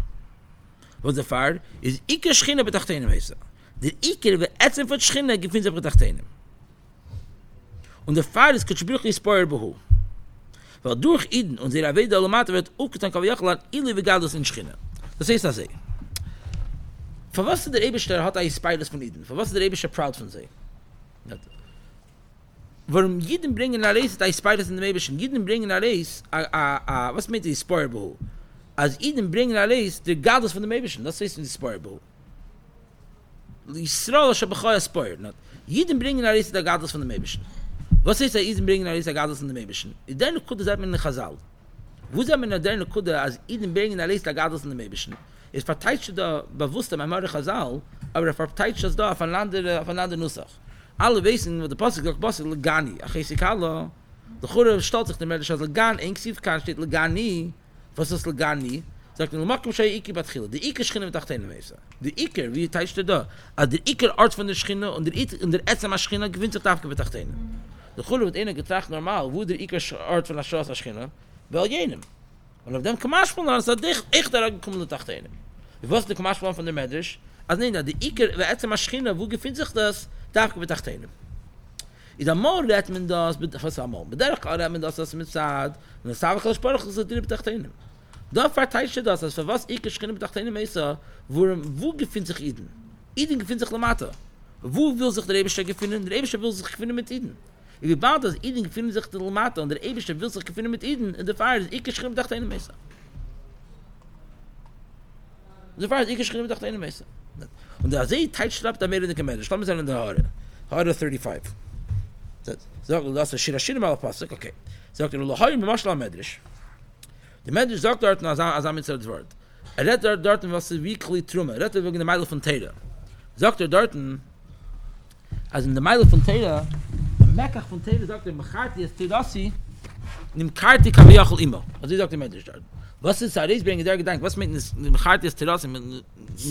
Was der Fall ist, Iker Schchine betachteinem heißt. Der Iker, wie Ätzem von Schchine, gefühlt sich betachteinem. Und der Fall ist, Kutschbruch ist Spoiler behu. Weil durch Iden und der Aveda Olomata wird auch getan, Kavajachlan, Ili Vegadus in Schchina. Das heißt also, von was der Ebeschter hat ein Spoiler von Iden? Von was der Ebeschter proud von sich? Warum jeden bringen ein Reis, ein Spoiler in dem Ebeschten? Jeden bringen ein Reis, was meint ihr Spoiler behu? Als Iden bringen ein Reis, der Gadus von dem Ebeschten, das heißt, das Spoiler behu. Yisrael, Shabachaya Spoiler. Jeden bringen ein Reis, der Gadus von dem Ebeschten. Was heißt, Iden bringen ein Reis, der Gadus in dem Eibischen? In der Nekude sagt man in der Chazal. Wo sagt man in der Nekude, als Iden bringen ein Reis, der Gadus in dem Eibischen? Es verteidigt da bewusst am Amare Chazal, aber er verteidigt das da auf einander Nussach. Alle wissen, wo der Pasuk sagt, Pasuk Legani. Ach, ich sage, hallo. Der Chore stellt sich dem Erdisch als Legani, in Ksivkan steht Legani. Was ist Legani? Sagt man, Lomakum Shai Iki Batchila. Der Iker Schchina mit Achteinem Eisa. Der Iker, wie teidigt er da? Der Iker Ort von der Schchina und der Etzema Schchina gewinnt sich Tafke mit Achteinem. Der Chulub hat einer getracht normal, wo der Iker-Ort von der Straße Schchina, weil jenem. Und auf dem Kamaschplan hat ich da reingekommen und dachte einem. Ich wusste den Kamaschplan von der Medrash, also nein, der Iker, der Etzema Schchina, wo gefühlt sich das, darf ich mit dachte einem. In der Mauer hat man das, was am Mauer, mit der Kara hat man das mit Saad, und das habe ich als Sprach, das hat er mit dachte einem. Da verteilt sich das, als für was Iker-Schchina mit dachte einem ist, wo gefühlt sich Iden? Iden gefühlt sich Lamata. Wo will sich der Eberstein gefühlen? Der Eberstein will sich gefühlen mit Iden. Ich bin bald, dass Iden gefunden sich in der Lamata und der Eibischte will sich gefunden mit Iden. Und der Fahrer ist, ich geschrieben, dachte eine Messe. Und der Azei teitschlappt am Ende der Gemeinde. Schlamm ist an der Haare. Haare 35. Sagt, lass uns Shirashir mal aufpassen. Okay. Sagt, Lahoi, wir machen am Medrash. Der Medrash sagt dort, als er mit seinem Wort. Er redet dort, was er wirklich Trumme. Er redet wegen der Meile von Teira. Sagt dort, als in der Meile von Teira, Mekach von Teile sagt, der Mecharti ist Tirassi, nimm Karti Kaviyachol immer. Also sagt der Medrash dort. Was ist Saris, bringe der Gedanke, was meint Mecharti ist Tirassi, nimm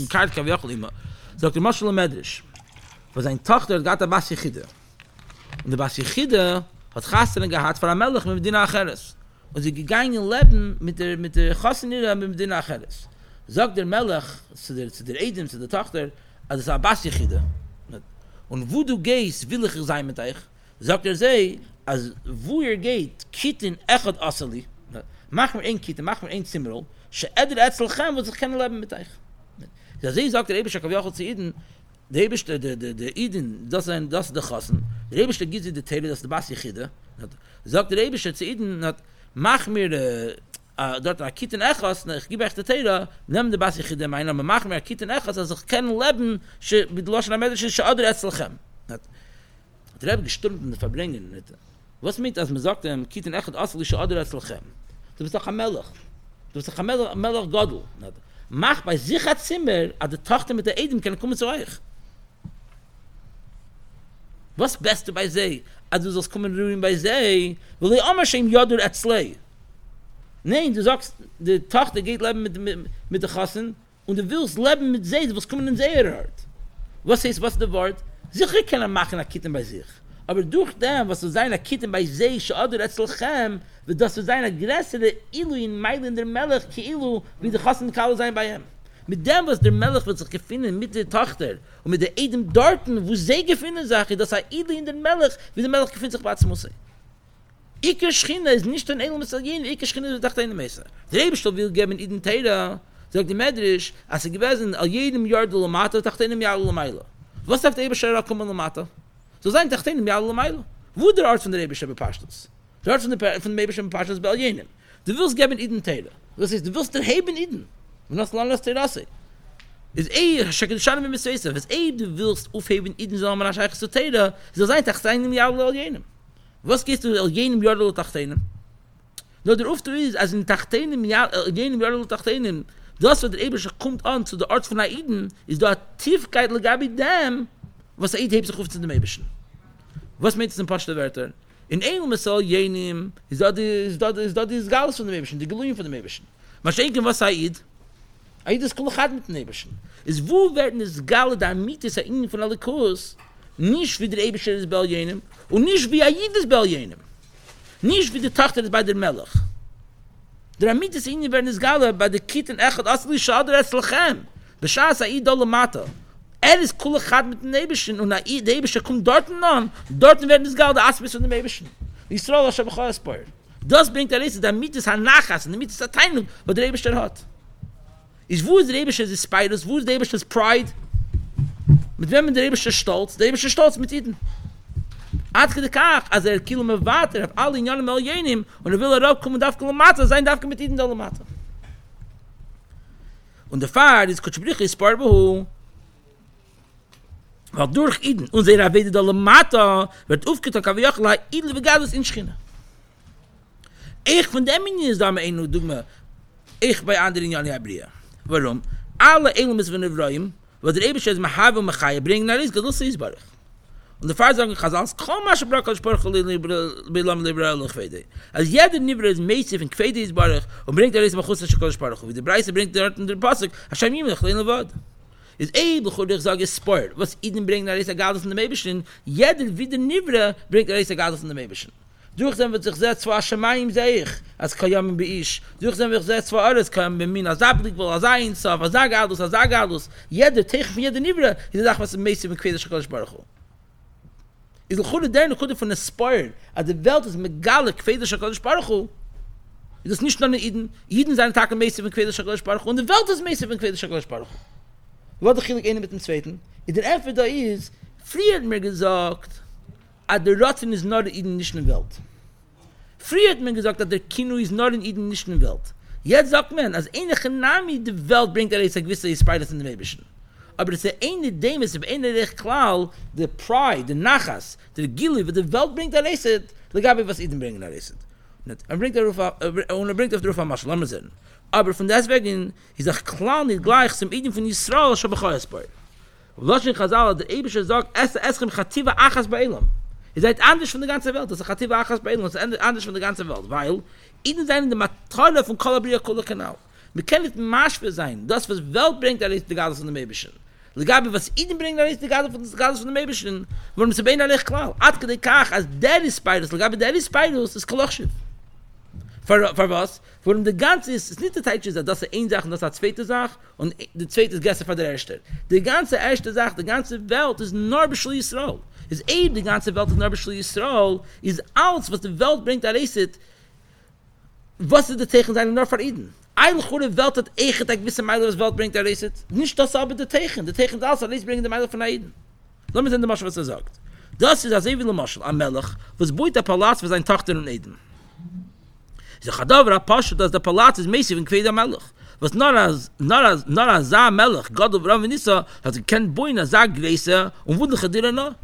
Karti Kaviyachol immer. Sagt der Moschel Medrash, weil seine Tochter hat der Bas Yechida. Und der Bas Yechida hat Chassanen gehabt, vor Melech mit Medina Acheres. Und sie gegangen leben mit der Chassanira mit Medina Acheres. Sagt der Melech zu der Edem, zu der Tochter, also es ist Bas Yechida. Und wo du gehst, will ich sein mit euch. Sagt sie, als wo ihr geht, Kitten echad Asali, mach mir ein Kitten, mach mir ein Zimmerl, she'eder etzlchem, was ich kann leben mit euch. Deswegen sagt der Ebisch, ich habe zu Eden, der Ebisch, der Eden, das ist der Chassen, der Ebisch, der gibt sich die Teile, das ist der Basichide. Sagt der Ebisch zu Eden, mach mir dort ein Kitten Echas, ich gebe euch die Teile, nehm der Basichide mein Name, mach mir ein Kitten Echas, also ich kann leben, mit Loschen Amedrisch, ich oder Etzelchem. Der Ebisch gestürmt und verbringen. Was meint, als man sagt, Kitten Echad, Asli, ich oder Etzelchem? Du bist doch ein Melech. Du bist doch ein Melech Godel. Mach bei sich ein Zimmer, an der Tochter mit der Edem kann kommen zu euch. Was bist du bei sie? Also du sollst kommen ruhen bei sie, weil ich auch mal schäme, ja, du erzähle. Nein, du sagst, die Tochter geht leben mit der Chassen und du willst leben mit sie, du willst kommen in sie erhört. Was heißt, was ist das Wort? Sicher kann er machen, ein Kitten bei sich. Aber durch das, was du sein, ein Kitten bei sie, schauder erzählchem, weil das zu sein, ein größerer Ilu in Meilen der Melech, kein Ilu, wie der Chassan Kala sein bei ihm. Mit dem, was der Melech wird sich gefunden, mit der Tochter, und mit der Edem Dorten, wo sie gefunden, sage ich, dass ein Ilu in der Melech, wie der Melech gefunden sich bei Atzmusse. Iker Schchina ist nicht ein Engel Messagin, Iker Schchina ist dachte eine Messer. Der Ebenstuhl will geben, Eden Teira, sagt die Medrisch, als er gewesen, all jedem Jahr der Lomata, dachte einem Jahr der Lomaila. Was sagt der Ebenstuhl, kommen Lomata? So sein, dachte einem Jahr der Lomaila. Wo der Ort von der Ebenstuhl bepasst uns? Der Ort von der Eibischen Parshas bei all jenem. Du willst geben Iden Teile. Das heißt, du willst den Heben Iden. Und das Land ist Terrasse. Es schade, wenn wir es wissen. Was du willst aufheben Iden, sondern man scheiches zu Teile, so sein, Tachtein im Jahr all jenem. Was gehst du all jenem Jahr all Tachteinem? Nur der Auftrag ist, als in Tachtein im Jahr all Tachteinem, das, was der Eibische kommt an zu der Ort von Iden, ist da Tiefkeit, legabi dem, was Eid hebt sich auf zu dem Eibischen. Was meint es in Parshas Wörter? In einem Messal jenem ist da das Gals von dem Eibischen, die Geluim von dem Eibischen. Man schenken was Aid? Aid ist Kulachat mit dem Eibischen. Ist wo werden das Gale der Amitis Aiden von Alikos nicht wie der Eibische ist bei jenem und nicht wie Aid ist bei jenem. Nicht wie die Tochter ist bei der Melech. Der Amitis Aiden werden das Gale bei der Kitten Echad Asli Shadr Eslachem. Beschaß Aid Olamata. Ist Kulachat mit dem Eibischen und der Eibische kommt dort an. Dort werden das Geld der Aspis von dem Eibischen. Israel Hashem Cholaspoir. Das bringt der Leser, damit es ein Nachhass, damit es eine Teilung, was der Eibische hat. Ist wo ist der Eibische des Spiders, wo ist der Eibische des Pride? Mit wem ist der Eibische stolz? Der Eibische stolz mit ihnen. Adke de Kach, als Kilo mit Water, auf alle Jahren mal jenem und will raufkommen und darf Kilometer sein, darf mit ihnen Kilometer. Und der Fahrt ist Kutschbrich, ist Parbehu. Weil durch Iden, unser Avede der Lamata, wird aufgetan, aber auch la Idel begadus in Schchina. Ich von dem Minien ist da mein Einu, dugme, ich bei anderen Jani Abria. Warum? Alle Eilmes von Evraim, was der Ebeschätz Mahave und Machaya bringen, na Rizka, das ist Barach. Und der Pfarrer sagt, Chazals, kaum Asche Brachal, Sporchel, Beilam, Liberal, Kvede. Als jeder Nivra ist Mäsef, in Kvede ist Barach, und bringt der Rizka, Machus, Schekol, Sporchel. Wie der Breise bringt der Ort in der Pasuk, Hashem Yimlech, Lein Levad. Ist eiblich, oder ich sage, ist spoilt. Was Iden bringt nach dieser Gadol von dem Eibischen, jeder wieder Nivra bringt nach dieser Gadol von dem Eibischen. Durch den wird sich sehr zwar Hashemayim, sehe ich, als Kayamim bei ich. Durch den wird sich sehr zwar alles, Kayamim bei mir, als Ablik, als Einsaf, als Agadus, als Agadus. Jeder, Teich von jeder Nivra, ist das, was im Mäßig mit Quäder Schakalisch Baruch Hu. Ist der Chode der, der von der Spoil, als die Welt ist mit Galik, Quäder Schakalisch Baruch Hu. Ist das nicht nur in Iden, Iden seine Tage Mäßig mit Quäder Schakalisch Baruch Hu, und die Welt ist Mäßig mit Quäder Schakalisch Baruch Hu. Wat de gelijk ene met de zweiten. In der Erfe da is, früher hat mir gesagt, at der Rotten is not in idnischen Welt. Früher hat mir gesagt, at der Kino is not in idnischen Welt. Jetzt sagt man, als enige Name de Welt bringt er eine gewisse Spiders in den Mäbischen. Aber das eine Dame ist, eine recht klar, der Pride, der Nachas, der Gili, was der Welt bringt er eine, da gab es was Iden bringen er eine. Und bringt er auf der Rufa Maschel, lassen wir sehen. Aber von deswegen ist auch klar nicht gleich zum Eden von Israel, schon bekäußbar. Und Loschen Chazal, der Ebesche sagt, Eschem Chativa Achas bei Elam. Ihr seid anders von der ganzen Welt, das ist Chativa Achas bei Elam, das ist anders von der ganzen Welt, weil Eden seien die Matale von Kolabria Kolokanal. Wir können nicht Maschwer sein, das was Welt bringt, das ist die Gades von dem Ebesche. Legabe was Eden bringt, das ist die Gades von dem Ebesche, warum sie bei Ihnen nicht klar. Atke de Kach, als der ist Spiders, legabe der ist Spiders, ist Kolochschiff. Für was? Warum der Ganze ist, es ist nicht der Teitsch, das ist eine Sache und das ist eine zweite Sache und die zweite ist gestern von der ersten. Die ganze erste Sache, die ganze Welt ist nur Beschli Yisrael. Ist eben die ganze Welt ist nur Beschli Yisrael, ist alles, was die Welt bringt, was ist der Zeichen seiner nur für Eden. Eil Chore Welt hat Eichet, ein gewisser Meiler, was Welt bringt, Reiset. Nicht das aber der Teichen ist alles, alles bringt der Meiler von Aiden. Lass mich in der Maschel, was sagt. Das ist das ewige Maschel, am Melech, was beut der Palaz für seine Tochter und Aiden. Ich sage, dass der Palaz ist mäßig und quält der Melech. Was not as za melach God of Ravenissa has ken boina za grace und wurde gedirna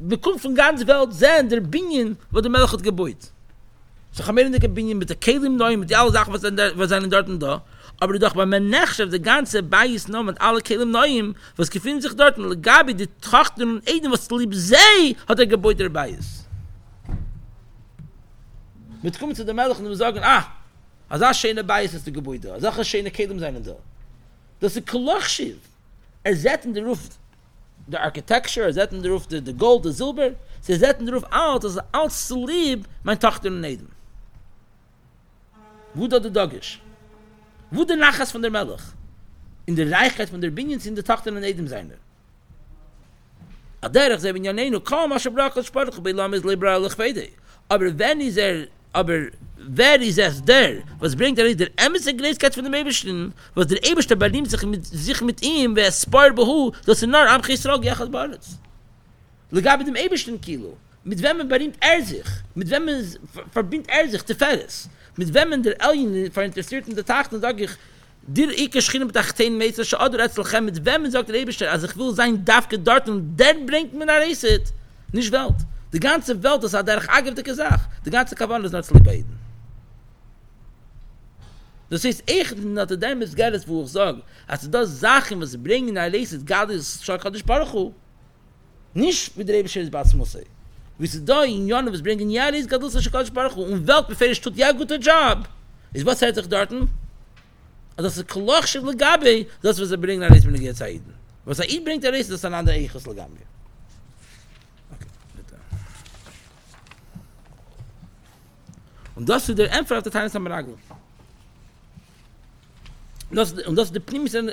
bekommt von ganz welt sein der binien wo der melach hat geboid so gamen der binien mit der kelim neu mit alle sachen was sind dort und da aber doch bei man nach der ganze beis no mit alle kelim neu was gefinden sich dort gabi die trachten und eden was lieb sei hat der geboid der beis mit kommt zu der melach und sagen as a shene bias is the geboyde as a shene kedem sein da das ist kolachschiv zet in the roof the architecture zet in the roof the gold the silber zet in the roof out as out sleep mein tochter neden wo da der dagisch wo der nachas von der melch in der reichheit von der binions in der tochter neden sein aderach ze bin yaneinu kaum as brak sparq bi lamis liberal khfede aber wenn is wer ist es der? Was bringt der ämste Gräßkeit von dem Ebersten? Was der Eberste benimmt sich mit ihm, wer es spart behu, dass nur am Chisrog jachat Baretz. Legab mit dem Ebersten Kilo. Mit wem benimmt sich? Mit wem verbindet sich der Feres? Mit wem der Alien verinteressiert in der Tag, dann sage ich, dir ich geschrieben mit 18 Meter, oder Etzlchem, mit wem sagt der Eberste, als ich will sein, darf gedort, und der bringt mir nach Reiset. Nicht Welt. Die ganze Welt, das hat der Agevte gesagt. Die ganze Kavan ist nicht zu leiden. Das heißt, echt, dass der Dämmes Geld ist, wo ich sage, als das Sachen, was bringen, er leistet, Geld ist, schon kann ich Baruchu. Nicht mit der Ebeschirr, was muss sein. Wie sie da in Jona, was bringen, ja, leistet, Geld ist, schon kann ich Baruchu. Und Weltbefehl, ich tut ja guter Job. Ist was hält sich dort? Und das ist Klochschiff, Legabe, das, was bringen, er leistet, bringt er Eiden. Was er bringt, er leistet, das ist ein anderer Eiches, Legabe. Und das ist der Empfer auf der Teilnis am Ragel. Und das ist der Primis in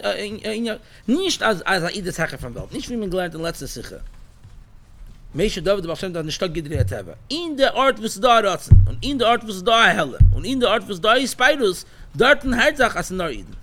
nicht als Aides Hecher von Welt. Nicht wie man gelernt in letzter Sicher. Meishe David Balshem, dass ich Stock gedreht habe. In der Ort, wo es da ratzen. Und in der Ort, wo es da helle. Und in der Ort, wo es da ist Spirus. Dort in Herzach, als in Norden.